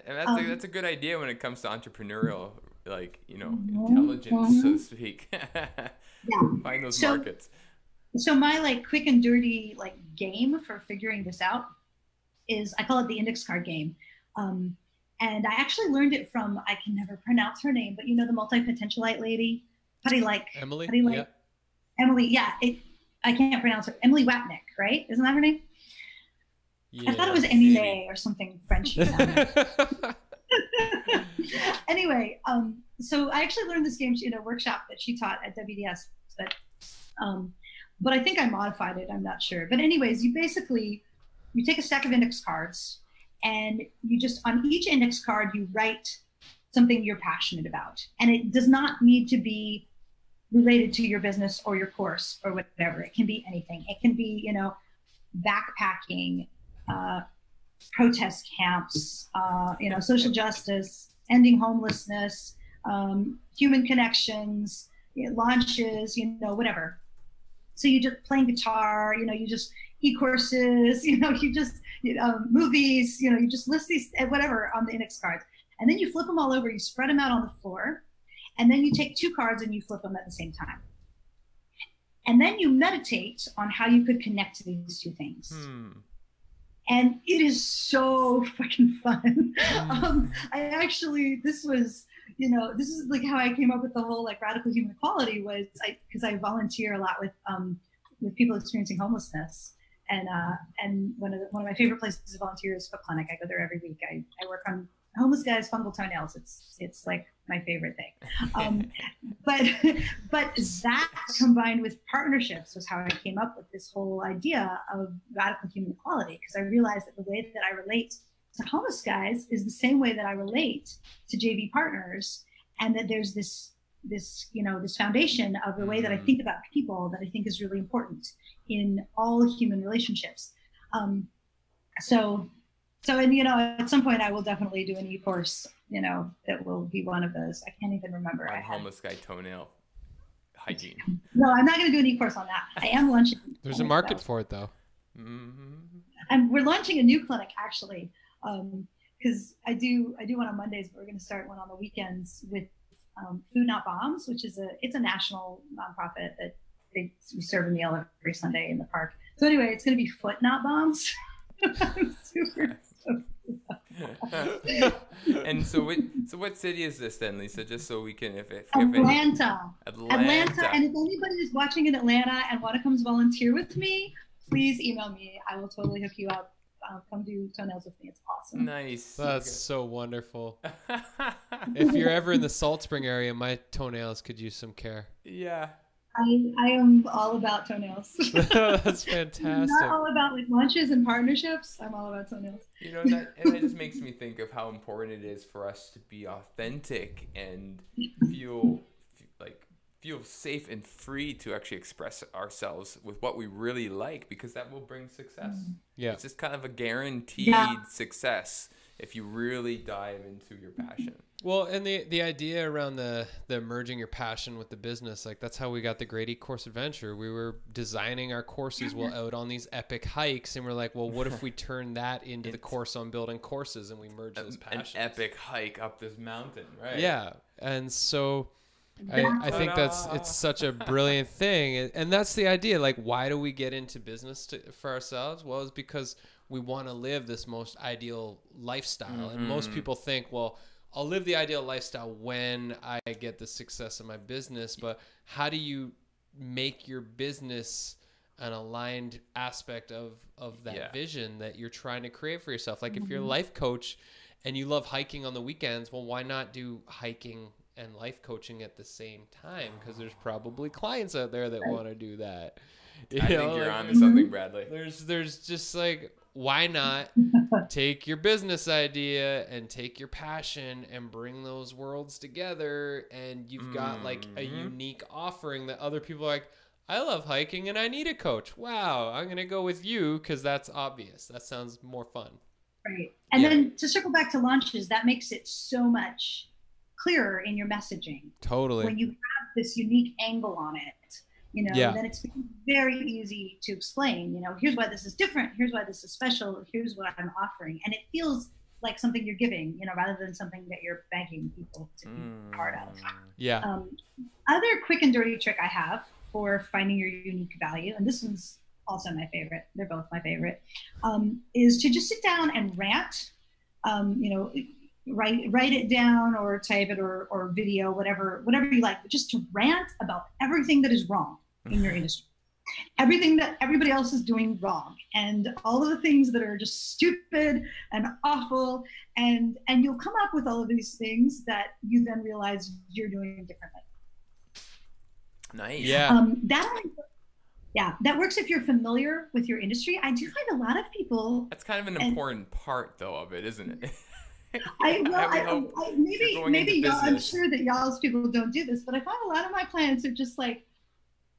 and that's, um, a, that's a good idea when it comes to entrepreneurial, like, you know, intelligence, yeah. so to speak. yeah. Find those so, markets. So my like quick and dirty like game for figuring this out is, I call it the index card game, um, and I actually learned it from, I can never pronounce her name, but you know the multi-potentialite lady, how do you like Emilie? How do you like yeah. Emilie? Yeah. It, I can't pronounce it. Emilie Wapnick, right? Isn't that her name? Yeah, I thought it was Emilie or something French. Anyway, um, so I actually learned this game in a workshop that she taught at W D S, but um, but I think I modified it. I'm not sure. But anyways, you basically, you take a stack of index cards, and you just, on each index card, you write something you're passionate about. And it does not need to be related to your business or your course or whatever. It can be anything. It can be, you know, backpacking, uh, protest camps, uh, you know, social justice, ending homelessness, um, human connections, you know, launches, you know, whatever. So you just playing guitar, you know, you just e-courses, you know, you just, you know, movies, you know, you just list these, whatever, on the index cards. And then you flip them all over, you spread them out on the floor, and then you take two cards and you flip them at the same time. And then you meditate on how you could connect to these two things. Hmm. And it is so fucking fun. Mm. Um, I actually, this was, you know, this is like how I came up with the whole like radical human equality was I, because I volunteer a lot with um, with people experiencing homelessness, and uh, and one of the, one of my favorite places to volunteer is Foot Clinic. I go there every week. I, I work on homeless guys' fungal toenails. It's it's like my favorite thing. Um, but but that combined with partnerships was how I came up with this whole idea of radical human equality, because I realized that the way that I relate to homeless guys is the same way that I relate to J V partners, and that there's this this you know this foundation of the way that I think about people that I think is really important in all human relationships. Um, so. So, and, you know, at some point I will definitely do an e-course, you know, that will be one of those. I can't even remember. On homeless guy toenail hygiene. No, I'm not going to do an e-course on that. I am launching. There's a market for it, though. Mm-hmm. And we're launching a new clinic, actually, because um, I do I do one on Mondays, but we're going to start one on the weekends with um, Food Not Bombs, which is a, it's a national nonprofit that they serve a meal every Sunday in the park. So anyway, it's going to be Foot Not Bombs. I'm super and so what so what city is this then, Lisa, just so we can if, if Atlanta. If any, Atlanta Atlanta and if anybody is watching in Atlanta and want to come volunteer with me, please email me. I will totally hook you up. Uh, come do toenails with me. It's awesome. Nice. That's so wonderful. If you're ever in the Salt Spring area, my toenails could use some care. Yeah, I, I am all about toenails. That's fantastic. I'm not all about like lunches and partnerships. I'm all about toenails. You know, that, and that just makes me think of how important it is for us to be authentic and feel like feel safe and free to actually express ourselves with what we really like, because that will bring success. Yeah, it's just kind of a guaranteed yeah. success if you really dive into your passion. Well, and the, the idea around the, the merging your passion with the business, like that's how we got the Grady Course Adventure. We were designing our courses while out on these epic hikes, and we're like, well, what if we turn that into it's the course on building courses, and we merge a, those passions? An epic hike up this mountain, right? Yeah, and so I, I think that's it's such a brilliant thing, and that's the idea. Like, why do we get into business to, for ourselves? Well, it's because we want to live this most ideal lifestyle, mm-hmm. and most people think, well, I'll live the ideal lifestyle when I get the success of my business. But how do you make your business an aligned aspect of, of that yeah. vision that you're trying to create for yourself? Like, mm-hmm. if you're a life coach and you love hiking on the weekends, well, why not do hiking and life coaching at the same time? Because there's probably clients out there that want to do that. You I know? think you're on to something, Bradley. There's, there's just like... why not take your business idea and take your passion and bring those worlds together, and you've got like a unique offering that other people are like, I love hiking and I need a coach. Wow, I'm going to go with you because that's obvious. That sounds more fun. Right. And yeah. then to circle back to launches, that makes it so much clearer in your messaging. Totally. When you have this unique angle on it. You know, yeah. then it's very easy to explain, you know, here's why this is different. Here's why this is special. Here's what I'm offering. And it feels like something you're giving, you know, rather than something that you're begging people to be mm. part of. Yeah. Um, other quick and dirty trick I have for finding your unique value, and this one's also my favorite, they're both my favorite, um, is to just sit down and rant, um, you know, Write, write it down or type it or, or video, whatever, whatever you like, but just to rant about everything that is wrong in your industry, everything that everybody else is doing wrong, and all of the things that are just stupid and awful. And, and you'll come up with all of these things that you then realize you're doing differently. Nice. Yeah. Um, that only works, yeah, that works if you're familiar with your industry. I do find a lot of people. That's kind of an and, important part though of it, isn't it? I well, I, I, I, maybe maybe y'all. I'm sure that y'all's people don't do this, but I find a lot of my clients are just like,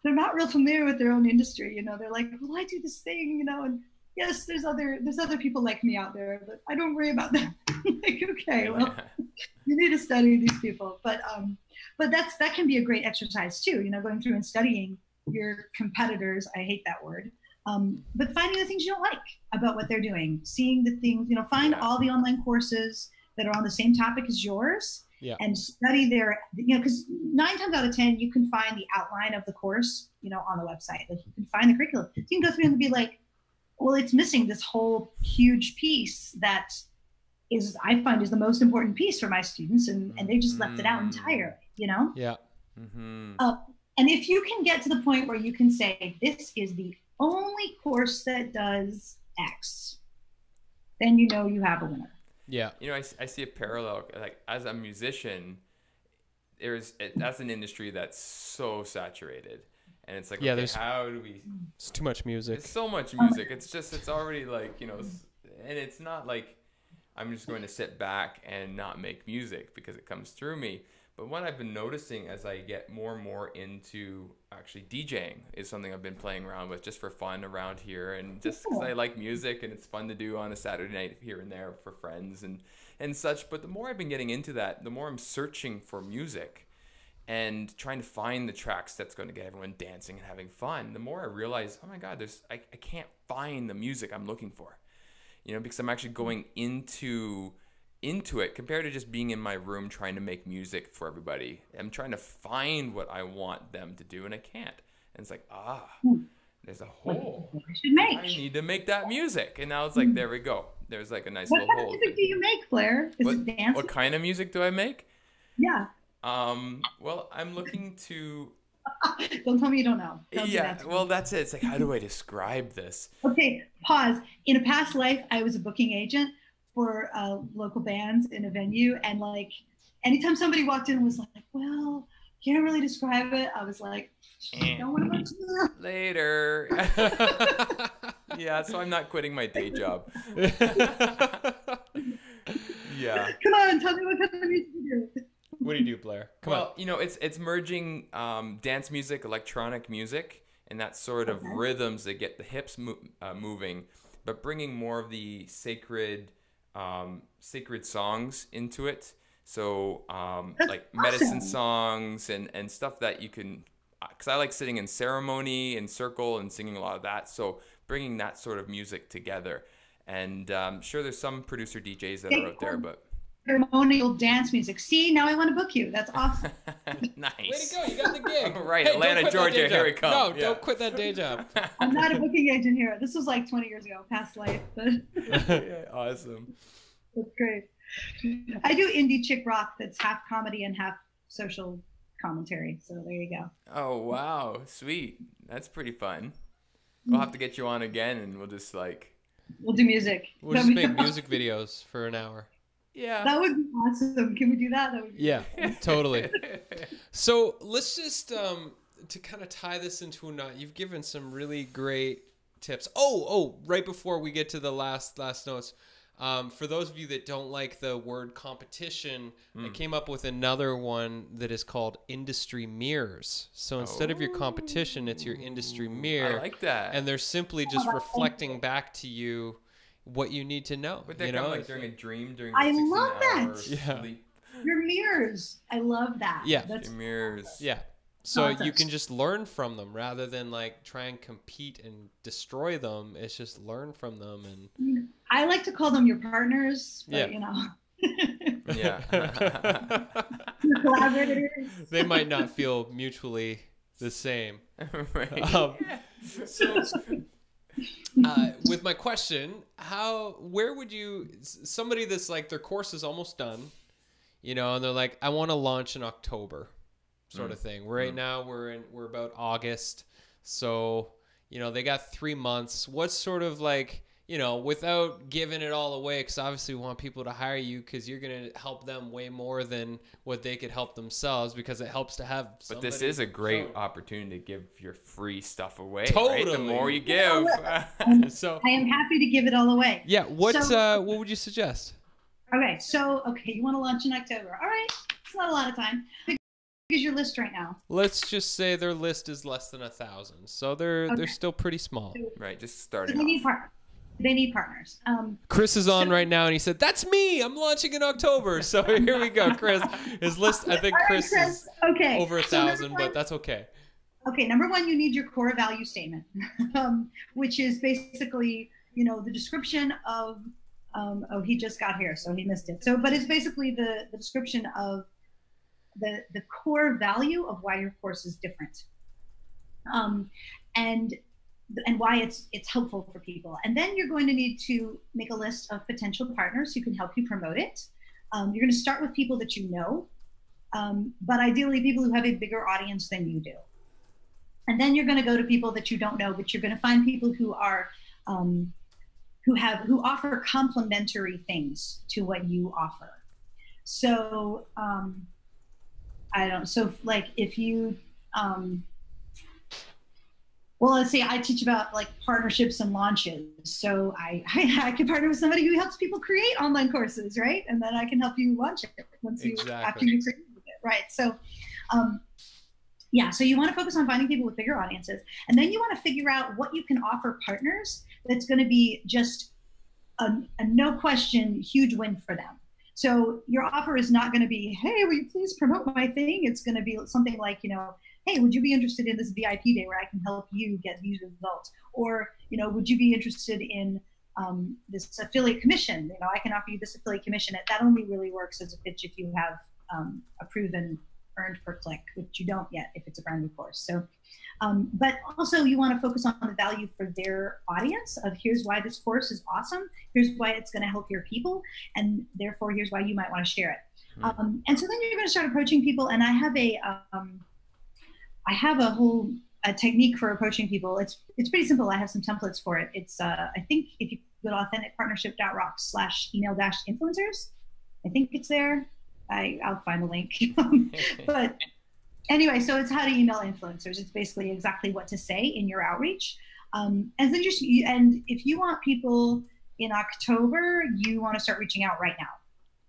they're not real familiar with their own industry. You know, they're like, well, I do this thing, you know, and yes, there's other there's other people like me out there, but I don't worry about that. Like, okay, well, you need to study these people. But um, but that's that can be a great exercise too. You know, going through and studying your competitors. I hate that word. Um, but finding the things you don't like about what they're doing, seeing the things, you know, find all the online courses that are on the same topic as yours, yeah. and study their, you know, because nine times out of ten, you can find the outline of the course, you know, on the website. Like, you can find the curriculum. So you can go through and be like, well, it's missing this whole huge piece that is, I find, is the most important piece for my students, and, and they just left it out entirely, you know? Yeah. Mm-hmm. Uh, and if you can get to the point where you can say, this is the only course that does X, then you know you have a winner. Yeah. You know, I, I see a parallel. Like, as a musician, there's that's an industry that's so saturated, and it's like, yeah, okay, there's, how do we? It's too much music. It's so much music. It's just, it's already like, you know, and it's not like I'm just going to sit back and not make music because it comes through me. But what I've been noticing as I get more and more into actually DJing is something I've been playing around with just for fun around here, and just because I like music and it's fun to do on a Saturday night here and there for friends and, and such. But the more I've been getting into that, the more I'm searching for music and trying to find the tracks that's going to get everyone dancing and having fun. The more I realize, oh my God, there's I, I can't find the music I'm looking for, you know, because I'm actually going into... into it compared to just being in my room trying to make music for everybody. I'm trying to find what I want them to do, and I can't. And it's like, ah, there's a hole. I need to make that music. And now it's like, there we go. There's like a nice little hole. What kind of music do you make, Blair? Is it dance? What kind of music do I make? Yeah. Um. Well, I'm looking to... Don't tell me you don't know. Don't yeah, do that well, that's it. It's like, how do I describe this? Okay, pause. In a past life, I was a booking agent for uh, local bands in a venue. And like, anytime somebody walked in and was like, well, can't really describe it, I was like, don't want to go to it. Later. Yeah, so I'm not quitting my day job. Yeah. Come on, tell me what kind of music you do. What do you do, Blair? Come well, on. You know, it's, it's merging um, dance music, electronic music, and that sort of okay. rhythms that get the hips mo uh, moving, but bringing more of the sacred... um sacred songs into it, so um That's like awesome. medicine songs and and stuff that you can, because I like sitting in ceremony and circle and singing a lot of that, so bringing that sort of music together. And um sure, there's some producer D Js that are out there, but ceremonial dance music. See, now I want to book you. That's awesome. Nice. Way to go! You got the gig. Right, hey, Atlanta, Georgia. Here we come. No, yeah. Don't quit that day job. I'm not a booking agent here. This was like twenty years ago, past life. But yeah, awesome. That's great. I do indie chick rock. That's half comedy and half social commentary. So there you go. Oh wow, sweet. That's pretty fun. We'll have to get you on again, and we'll just like we'll do music. We'll just make music videos for an hour. Yeah, that would be awesome. Can we do that? That would be yeah, awesome. Totally. So let's just um, to kind of tie this into a knot. You've given some really great tips. Oh, oh, right before we get to the last last notes, um, for those of you that don't like the word competition, mm. I came up with another one that is called industry mirrors. So instead oh. of your competition, it's your industry mirror. I like that. And they're simply just oh, reflecting back to you what you need to know. But they come like during a dream, during I love that. Yeah. Your mirrors. I love that. Yeah. That's your mirrors. Awesome. Yeah. So awesome. You can just learn from them rather than like try and compete and destroy them. It's just learn from them. And I like to call them your partners, but yeah. you know. Yeah. Your collaborators. They might not feel mutually the same. Right. Um, yeah. So uh, with my question, how, where would you, somebody that's like, their course is almost done, you know, and they're like, I want to launch in October sort mm. of thing. Right mm. now we're in, we're about August. So, you know, they got three months. What's sort of like, you know, without giving it all away, because obviously we want people to hire you because you're going to help them way more than what they could help themselves, because it helps to have somebody. But this is a great so, opportunity to give your free stuff away. Totally. Right? The more you give. So I am happy to give it all away. Yeah. What's, so, uh, what would you suggest? Okay. So, okay. You want to launch in October. All right. It's not a lot of time. Is your list right now? Let's just say their list is less than a thousand. So they're, okay. they're still pretty small. So, right. Just starting so off. They need partners. Um, Chris is on so, right now, and he said, "That's me. I'm launching in October." So here we go, Chris. His list. I think Chris, right, Chris. is okay. over a thousand, so but that's okay. Okay, number one, you need your core value statement, um, which is basically, you know, the description of. Um, oh, he just got here, so he missed it. So, but it's basically the, the description of the the core value of why your course is different, um, and. and why it's it's helpful for people. And then you're going to need to make a list of potential partners who can help you promote it. Um, you're going to start with people that you know, um, but ideally people who have a bigger audience than you do. And then you're going to go to people that you don't know, but you're going to find people who are um, who have who offer complementary things to what you offer. So um, I don't. So like if you. Um, Well, let's see, I teach about like partnerships and launches. So I, I, I can partner with somebody who helps people create online courses, right? And then I can help you launch it once you, exactly. after you create it, right? So um, yeah, so you wanna focus on finding people with bigger audiences. And then you wanna figure out what you can offer partners that's gonna be just a, a no question, huge win for them. So your offer is not gonna be, hey, will you please promote my thing? It's gonna be something like, you know, hey, would you be interested in this V I P day where I can help you get these results? Or, you know, would you be interested in um, this affiliate commission? You know, I can offer you this affiliate commission. That only really works as a pitch if you have um, a proven earned per click, which you don't yet if it's a brand new course. So, um, but also you want to focus on the value for their audience of here's why this course is awesome. Here's why it's going to help your people. And therefore, here's why you might want to share it. Mm-hmm. Um, and so then you're going to start approaching people. And I have a... Um, I have a whole a technique for approaching people. It's it's pretty simple. I have some templates for it. It's uh, I think if you go to authentic partnership dot rocks slash email dash influencers, I think it's there. I I'll find the link. But anyway, so it's how to email influencers. It's basically exactly what to say in your outreach. Um, and then just and if you want people in October, you want to start reaching out right now.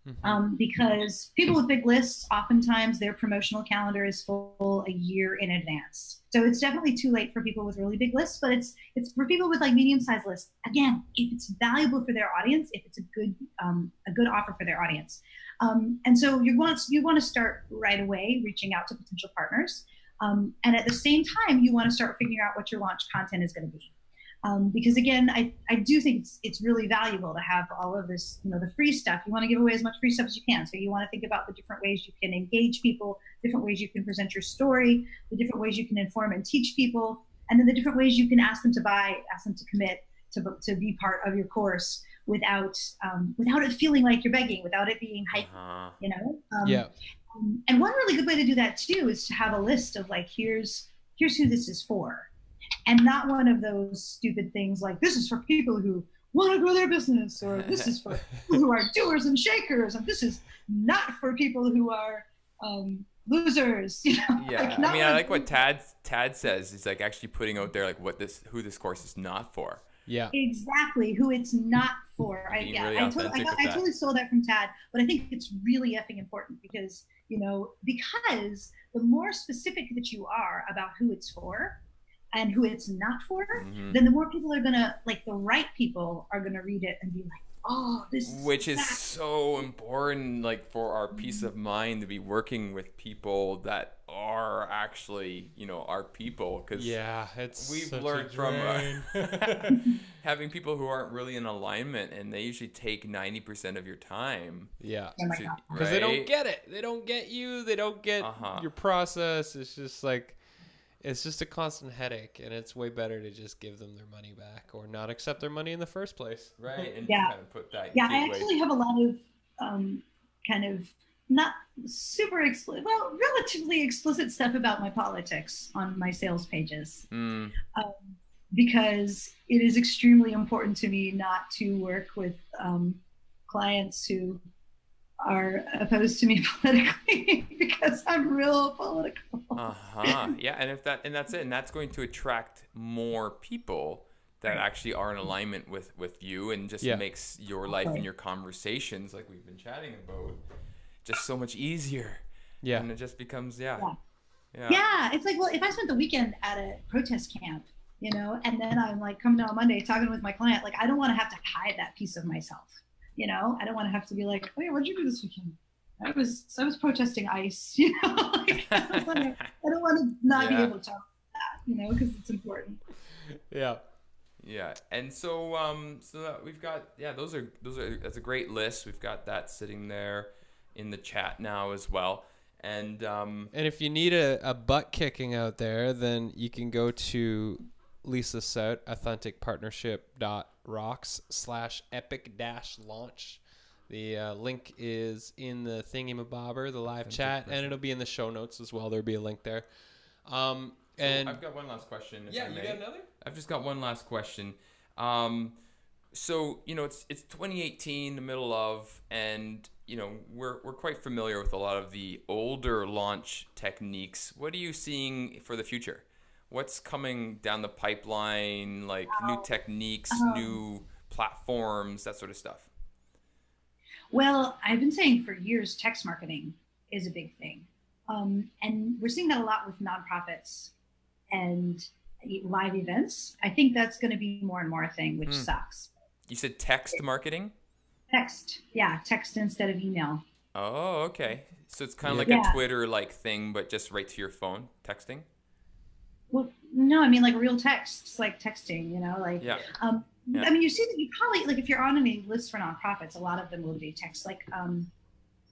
Mm-hmm. Um, because people with big lists, oftentimes their promotional calendar is full a year in advance. So it's definitely too late for people with really big lists, but it's it's for people with like medium-sized lists. Again, if it's valuable for their audience, if it's a good um, a good offer for their audience, um, and so you want you want to start right away reaching out to potential partners, um, and at the same time you want to start figuring out what your launch content is going to be. Um, because again, I, I do think it's, it's really valuable to have all of this, you know, the free stuff. You want to give away as much free stuff as you can. So you want to think about the different ways you can engage people, different ways you can present your story, the different ways you can inform and teach people, and then the different ways you can ask them to buy, ask them to commit, to, to be part of your course without, um, without it feeling like you're begging, without it being hype, uh-huh. you know? Um, yeah. Um, and one really good way to do that too is to have a list of like, here's, here's who this is for. And not one of those stupid things like this is for people who want to grow their business, or this is for people who are doers and shakers, and this is not for people who are um, losers. You know? Yeah, like, I mean, I like what Tad Tad says. It's like actually putting out there like what this who this course is not for. Yeah, exactly. Who it's not for. I, yeah, really I, totally, I, got, I totally stole that from Tad, but I think it's really effing important because you know because the more specific that you are about who it's for. And who it's not for, mm-hmm. then the more people are gonna like the right people are gonna read it and be like, oh, this is which is so important, like for our peace mm-hmm. of mind to be working with people that are actually, you know, our people, because yeah, it's we've learned from uh, having people who aren't really in alignment, and they usually take ninety percent of your time. Yeah, because oh right? they don't get it, they don't get you, they don't get uh-huh. your process. It's just like. It's just a constant headache, and it's way better to just give them their money back or not accept their money in the first place. Right. And yeah. Kind of put that yeah. I actually have a lot of um, kind of not super explicit, well, relatively explicit stuff about my politics on my sales pages mm. um, because it is extremely important to me not to work with um, clients who are opposed to me politically because I'm real political. Uh-huh. Yeah, and if that and that's it, and that's going to attract more people that actually are in alignment with with you, and just yeah. makes your life okay. and your conversations, like we've been chatting about, just so much easier. Yeah, and it just becomes yeah, yeah. Yeah, yeah it's like well, if I spent the weekend at a protest camp, you know? And then I'm like coming down on Monday talking with my client, like, I don't want to have to hide that piece of myself. You know, I don't want to have to be like, oh yeah, what'd you do this weekend? I was, I was protesting ICE, you know, like, I don't want to, I don't want to not yeah. be able to talk about that, you know, because it's important. Yeah. Yeah. And so, um, so that we've got, yeah, those are, those are, that's a great list. We've got that sitting there in the chat now as well. And, um, and if you need a, a butt kicking out there, then you can go to Lisa's site, authentic partnership dot rocks slash epic dash launch. The uh, link is in the thingamabobber, the live chat, and it'll be in the show notes as well. There'll be a link there. Um, and so I've got one last question. If yeah, I you may. got another? I've just got one last question. Um, so, you know, it's it's twenty eighteen, the middle of, and, you know, we're, we're quite familiar with a lot of the older launch techniques. What are you seeing for the future? What's coming down the pipeline, like wow. new techniques, um, new platforms, that sort of stuff? Well, I've been saying for years, text marketing is a big thing. Um, and we're seeing that a lot with nonprofits and live events. I think that's going to be more and more a thing, which mm. sucks. You said text marketing? Text. Yeah. Text instead of email. Oh, okay. So it's kind of like yeah. a Twitter like thing, but just right to your phone texting. Well, no, I mean like real texts, like texting, you know, like, yeah. um, yeah. I mean, you see that you probably, like if you're on any list for nonprofits, a lot of them will do text, like, um,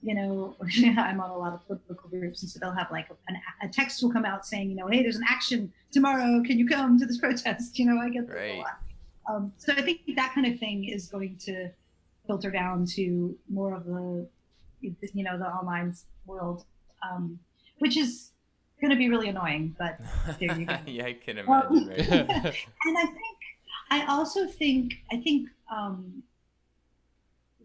you know, I'm on a lot of political groups, and so they'll have like an, a text will come out saying, you know, hey, there's an action tomorrow. Can you come to this protest? You know, I get that right. a lot. Um, so I think that kind of thing is going to filter down to more of the, you know, the online world, um, which is going to be really annoying, but there you go. Yeah, I can imagine. Um, right? And I think, I also think, I think um,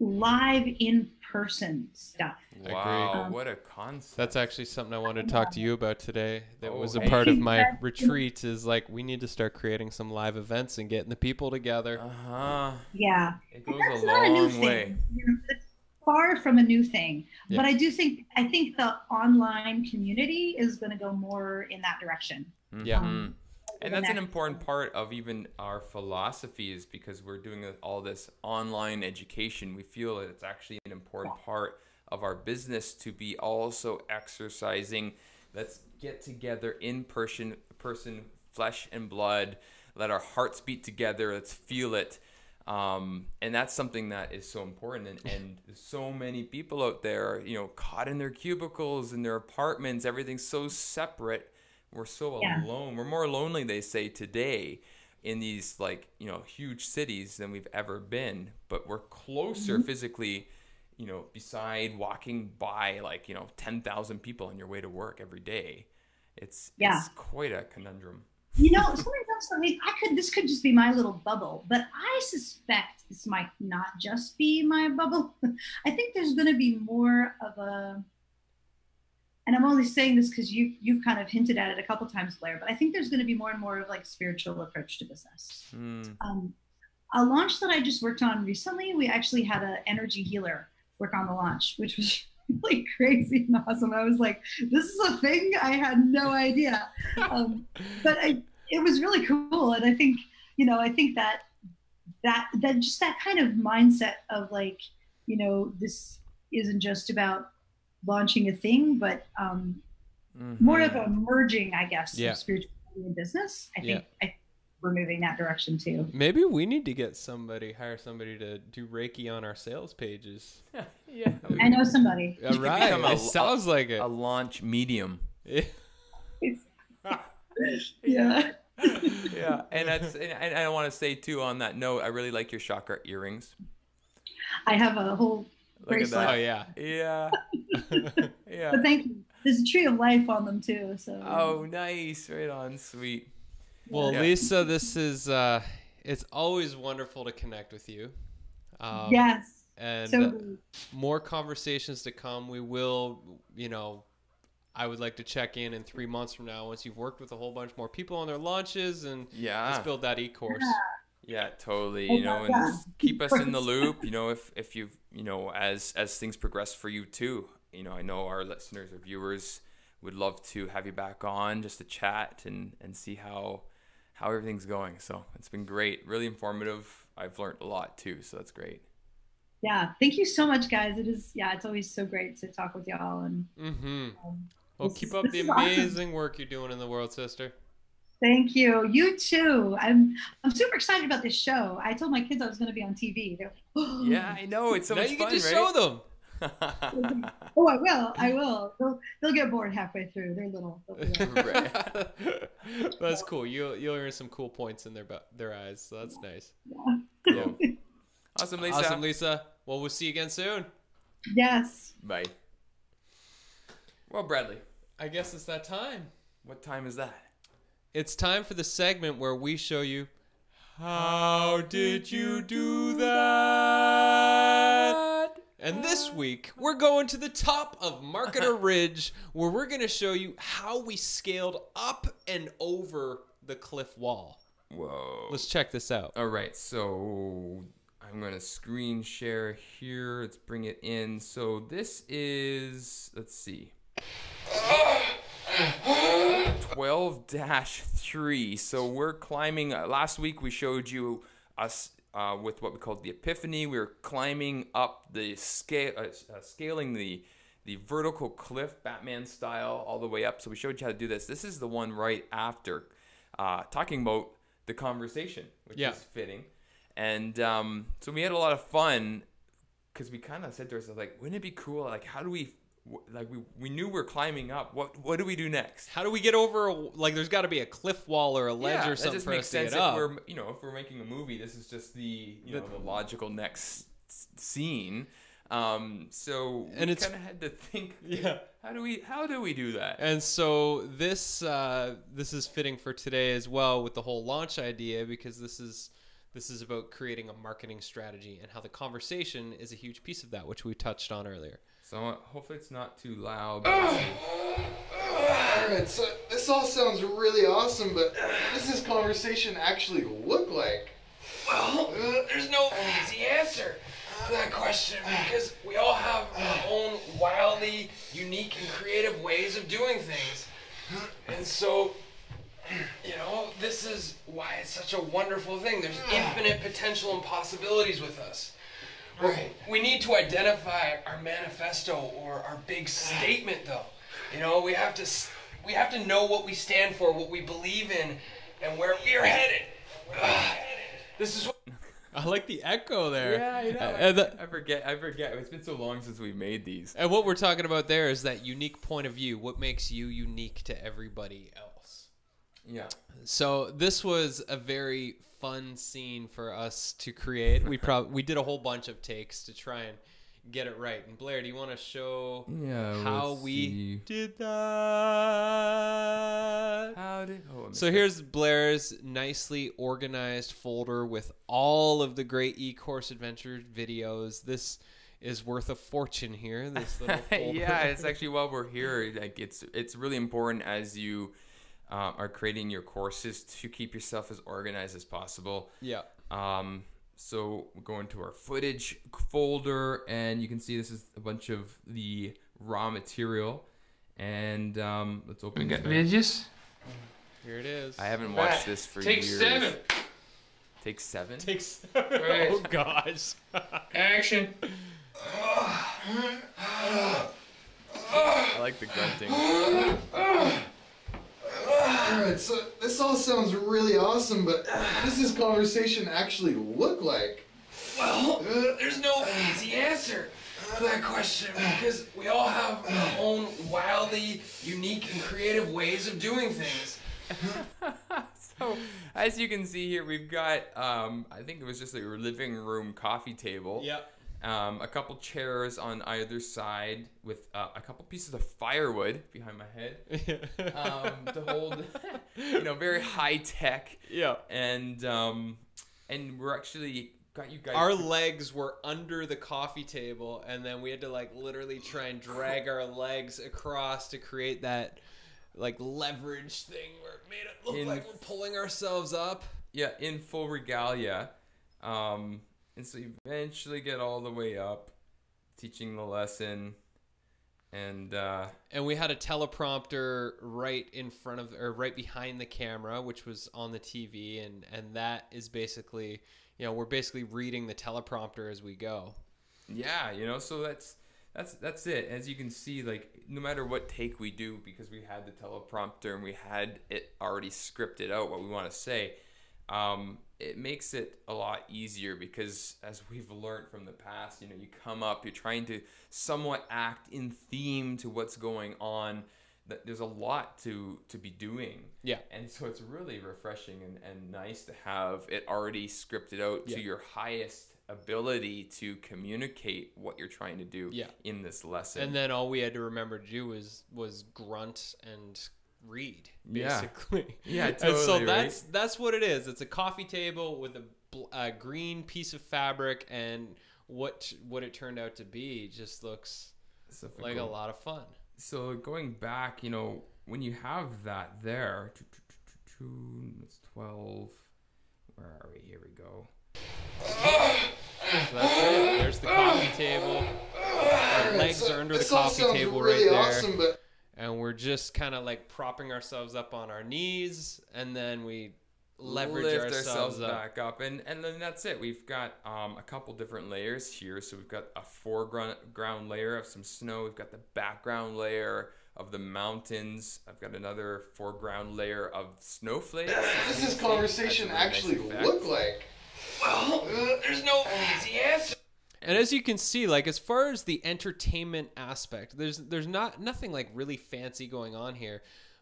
live in person stuff. Wow, um, what a concept. That's actually something I wanted to talk to you about today. That oh, was a part of my retreat is like, we need to start creating some live events and getting the people together. Uh-huh. Yeah. It goes that's a not long a new way. Thing. You know, it's far from a new thing. Yeah. But I do think, I think the online community is going to go more in that direction. Yeah. Um, mm-hmm. And that's an important part of even our philosophy is because we're doing all this online education. We feel that it's actually an important yeah. part of our business to be also exercising. Let's get together in person, person, flesh and blood. Let our hearts beat together. Let's feel it. Um, and that's something that is so important. And, and so many people out there, you know, caught in their cubicles, in their apartments, everything's so separate. We're so yeah. alone. We're more lonely, they say, today in these like, you know, huge cities than we've ever been. But we're closer mm-hmm. physically, you know, beside walking by like, you know, ten thousand people on your way to work every day. It's, yeah. it's quite a conundrum. You know, sometimes I mean, I could, this could just be my little bubble, but I suspect this might not just be my bubble. I think there's going to be more of a, and I'm only saying this because you, you've kind of hinted at it a couple times, Blair, but I think there's going to be more and more of like spiritual approach to business. Mm. Um, a launch that I just worked on recently, we actually had an energy healer work on the launch, which was really crazy and awesome. I was like, this is a thing? I had no idea. Um, but I, it was really cool. And I think, you know, I think that, that, that just that kind of mindset of like, you know, this isn't just about launching a thing, but um, mm-hmm. more of a merging, I guess, yeah. of spirituality and business. I think yeah. I, we're moving that direction too. Maybe we need to get somebody, hire somebody to do Reiki on our sales pages. Yeah, yeah. I know somebody. All right. a, it sounds a, like it. A launch medium. Yeah. yeah. yeah. And, that's, and, and I want to say too, on that note, I really like your chakra earrings. I have a whole bracelet. Look at that. Oh, yeah. Yeah. yeah. But thank you. There's a tree of life on them too. So. Oh, nice. Right on. Sweet. Well, yeah. Lisa, this is, uh, it's always wonderful to connect with you. Um, yes. And so uh, more conversations to come. We will, you know, I would like to check in in three months from now once you've worked with a whole bunch more people on their launches and yeah. just build that e-course. Yeah. yeah, totally. You know, and yeah. keep us in the loop, you know, if, if you've, you know, as, as things progress for you too, you know, I know our listeners or viewers would love to have you back on just to chat and, and see how, how everything's going. So it's been great, really informative. I've learned a lot too, so that's great. Yeah, thank you so much, guys. It is, yeah, it's always so great to talk with y'all. And mm-hmm. um, well, keep up the amazing awesome. work you're doing in the world, sister. Thank you. You too. I'm I'm super excited about this show. I told my kids I was going to be on T V. They're like, oh. Yeah, I know. It's so now much you fun, get to right? show them. Oh, I will. I will. They'll, they'll get bored halfway through. They're little. Right. That's cool. You'll, you'll earn some cool points in their their eyes. So that's yeah. nice. Yeah. Cool. Awesome, Lisa. Awesome, Lisa. Well, we'll see you again soon. Yes. Bye. Well, Bradley, I guess it's that time. What time is that? It's time for the segment where we show you how did you do that? And this week, we're going to the top of Marketer Ridge, where we're going to show you how we scaled up and over the cliff wall. Whoa. Let's check this out. All right, so I'm going to screen share here. Let's bring it in. So this is, let's see. twelve dash three. So we're climbing. Uh, last week we showed you us uh, with what we called the epiphany. We were climbing up the scale, uh, uh, scaling the the vertical cliff, Batman style, all the way up. So we showed you how to do this. This is the one right after uh, talking about the conversation, which yeah. is fitting. And um, so we had a lot of fun because we kind of said to ourselves, like, wouldn't it be cool? Like, how do we? Like we, we knew we're climbing up. What what do we do next? How do we get over? A, like there's got to be a cliff wall or a ledge yeah, or something. That just makes sense. If up. we're you know if we're making a movie, this is just the you the, know the logical next scene. Um, so and we kind of had to think. Yeah. How do we how do we do that? And so this uh, this is fitting for today as well with the whole launch idea, because this is this is about creating a marketing strategy and how the conversation is a huge piece of that, which we touched on earlier. So hopefully it's not too loud. Uh, uh, all right, so this all sounds really awesome, but what does this conversation actually look like? Well, uh, there's no easy answer to that question, because we all have our own wildly unique and creative ways of doing things. And so, you know, this is why it's such a wonderful thing. There's infinite potential and possibilities with us. Right. We need to identify our manifesto or our big statement, though. You know, we have to we have to know what we stand for, what we believe in, and where we are headed. Uh, this is. What I like the echo there. Yeah, you know. And the, I forget. I forget. It's been so long since we made these. And what we're talking about there is that unique point of view. What makes you unique to everybody else? Yeah. So this was a very fun scene for us to create. We probably we did a whole bunch of takes to try and get it right. And Blair, do you want to show yeah, how we see. did that? How did? Oh, so here's Blair's nicely organized folder with all of the great E-Course Adventure videos. This is worth a fortune here. This little folder. Yeah, it's actually while we're here, like it's it's really important as you. Um, are creating your courses to keep yourself as organized as possible. Yeah. Um, so we go into our footage folder, and you can see this is a bunch of the raw material. And um, let's open. We got images. Here it is. I haven't watched this for Take years. Take seven. Take seven. Take seven. Right. Oh gosh. Action. I like the grunting. All right, so this all sounds really awesome, but what does this conversation actually look like? Well, uh, there's no easy answer to that question, because we all have our own wildly unique and creative ways of doing things. So, as you can see here, we've got, um, I think it was just like a living room coffee table. Yep. Um, a couple chairs on either side with uh, a couple pieces of firewood behind my head um, to hold, you know, very high tech. Yeah. And um, and we're actually got you guys. Our legs were under the coffee table, and then we had to like literally try and drag our legs across to create that like leverage thing where it made it look in, like we're pulling ourselves up. Yeah, in full regalia. Um, And so you eventually get all the way up, teaching the lesson, And uh, and we had a teleprompter right in front of or right behind the camera, which was on the T V, and and that is basically, you know, we're basically reading the teleprompter as we go. Yeah, you know, so that's that's that's it. As you can see, like, no matter what take we do, because we had the teleprompter and we had it already scripted out what we want to say, um, it makes it a lot easier, because as we've learned from the past, you know, you come up, you're trying to somewhat act in theme to what's going on. There's a lot to to be doing. Yeah. And so it's really refreshing and, and nice to have it already scripted out yeah. to your highest ability to communicate what you're trying to do yeah. in this lesson. And then all we had to remember to do was was grunt and read, basically. Yeah, yeah, totally. And so that's right? that's what it is. It's a coffee table with a, a green piece of fabric, and what what it turned out to be just looks so like cool. a lot of fun. So going back, you know, when you have that there, it's twelve. Where are we? Here we go. So that's it. There's the coffee table. Our legs are under the coffee table right there. And we're just kind of like propping ourselves up on our knees, and then we leverage ourselves, ourselves up. back up. And, and then that's it. We've got um, a couple different layers here. So we've got a foreground ground layer of some snow. We've got the background layer of the mountains. I've got another foreground layer of snowflakes. What does this conversation actually look like? Well, uh, there's no easy answer. And as you can see, like, as far as the entertainment aspect, there's there's not nothing like really fancy going on here,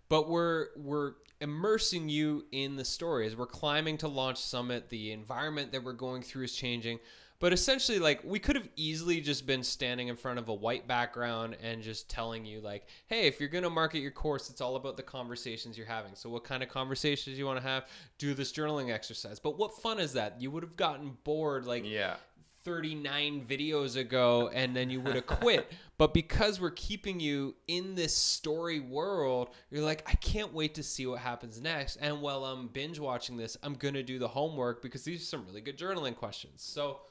but we're we're immersing you in the story as we're climbing to Launch Summit. The environment that we're going through is changing, but essentially, like, we could have easily just been standing in front of a white background and just telling you, like, hey, if you're going to market your course, it's all about the conversations you're having. So what kind of conversations you want to have? Do this journaling exercise. But what fun is that? You would have gotten bored, like, yeah. thirty-nine videos ago, and then you would have quit. But because we're keeping you in this story world, you're like, I can't wait to see what happens next. And while I'm binge watching this, I'm going to do the homework, because these are some really good journaling questions. So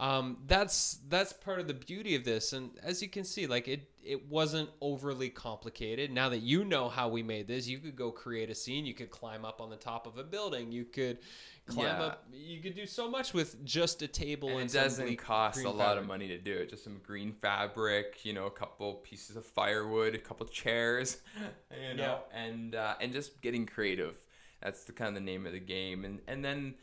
um, that's that's part of the beauty of this. And as you can see, like, it, it wasn't overly complicated. Now that you know how we made this, you could go create a scene. You could climb up on the top of a building. You could... Climb yeah. up. You could do so much with just a table, and, and it doesn't cost a lot fabric. of money to do it. Just some green fabric, you know, a couple pieces of firewood, a couple chairs, you know, yeah. and uh, and just getting creative. That's the kind of the name of the game. And and then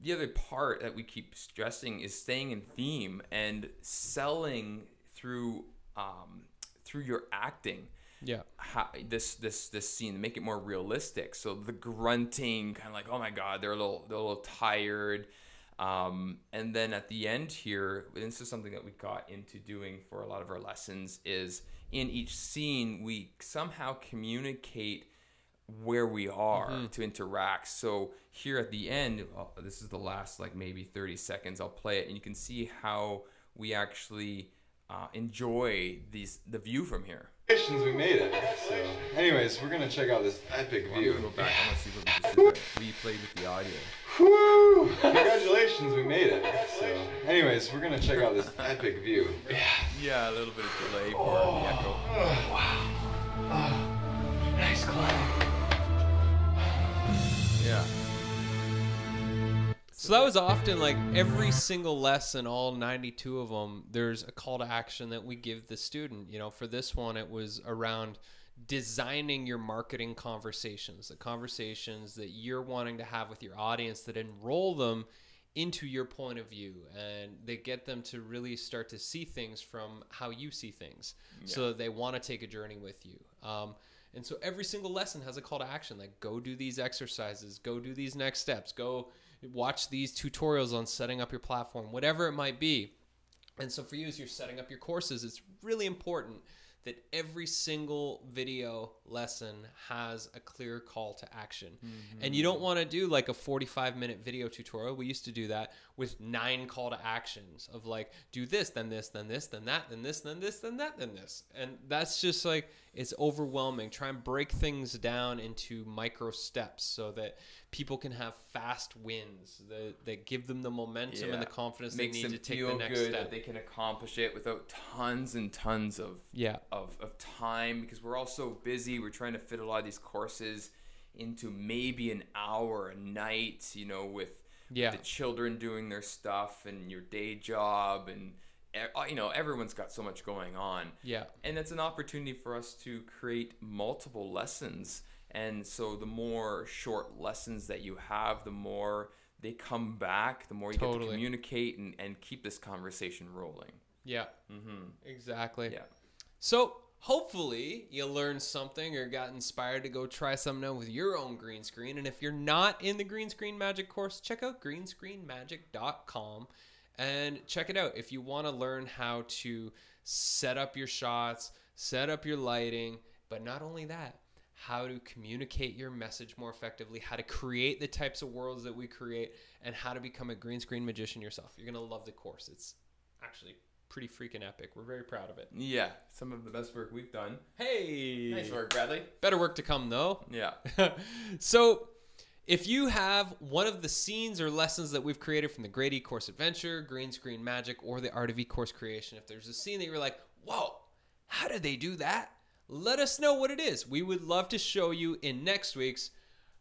the other part that we keep stressing is staying in theme and selling through um, through your acting. Yeah, How, this this this scene to make it more realistic. So the grunting, kind of like, oh my god, they're a little they're a little tired, um, and then at the end here, this is something that we got into doing for a lot of our lessons. Is in each scene we somehow communicate where we are mm-hmm. to interact. So here at the end, this is the last like maybe thirty seconds. I'll play it, and you can see how we actually uh, enjoy these the view from here. We made it. So, anyways, we're gonna check out this epic view. Go back. I want to see what we just replay with the audio. Woo! Congratulations, we made it. So, anyways, we're gonna check out this epic view. Yeah. Yeah, a little bit of delay for oh. the echo. Oh, wow. Oh, nice climb. Yeah. So that was often like every single lesson, all ninety-two of them, there's a call to action that we give the student. You know, for this one, it was around designing your marketing conversations, the conversations that you're wanting to have with your audience that enroll them into your point of view, and they get them to really start to see things from how you see things yeah. so that they want to take a journey with you. Um, and so every single lesson has a call to action, like go do these exercises, go do these next steps, go... watch these tutorials on setting up your platform, whatever it might be. And so for you, as you're setting up your courses, it's really important that every single video lesson has a clear call to action. Mm-hmm. And you don't want to do like a forty-five minute video tutorial. We used to do that with nine call to actions of like, do this, then this, then this, then that, then this, then this, then that, then this. And that's just like, it's overwhelming. Try and break things down into micro steps so that people can have fast wins that, that give them the momentum yeah. and the confidence Makes they need to take the next good, step. That they can accomplish it without tons and tons of, yeah. of, of time, because we're all so busy. We're trying to fit a lot of these courses into maybe an hour a night, you know, with, yeah. with the children doing their stuff and your day job, and, you know, everyone's got so much going on. Yeah. And that's an opportunity for us to create multiple lessons. And so the more short lessons that you have, the more they come back, the more you totally. Get to communicate and, and keep this conversation rolling. Yeah, mm-hmm. exactly. Yeah. So hopefully you learned something or got inspired to go try something out with your own green screen. And if you're not in the Green Screen Magic course, check out green screen magic dot com and check it out. If you want to learn how to set up your shots, set up your lighting, but not only that, how to communicate your message more effectively, how to create the types of worlds that we create, and how to become a green screen magician yourself. You're going to love the course. It's actually pretty freaking epic. We're very proud of it. Yeah. Some of the best work we've done. Hey. Nice work, Bradley. Better work to come, though. Yeah. So if you have one of the scenes or lessons that we've created from the Grady Course Adventure, Green Screen Magic, or the Art of E-Course Creation, if there's a scene that you're like, whoa, how did they do that? Let us know what it is. We would love to show you in next week's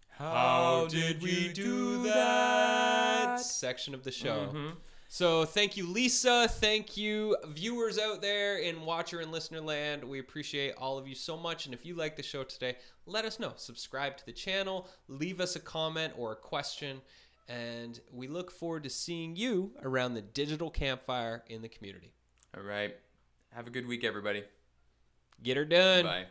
How Did We Do That section of the show. Mm-hmm. So thank you, Lisa. Thank you, viewers out there in watcher and listener land. We appreciate all of you so much. And if you like the show today, let us know. Subscribe to the channel. Leave us a comment or a question. And we look forward to seeing you around the digital campfire in the community. All right. Have a good week, everybody. Get her done. Bye.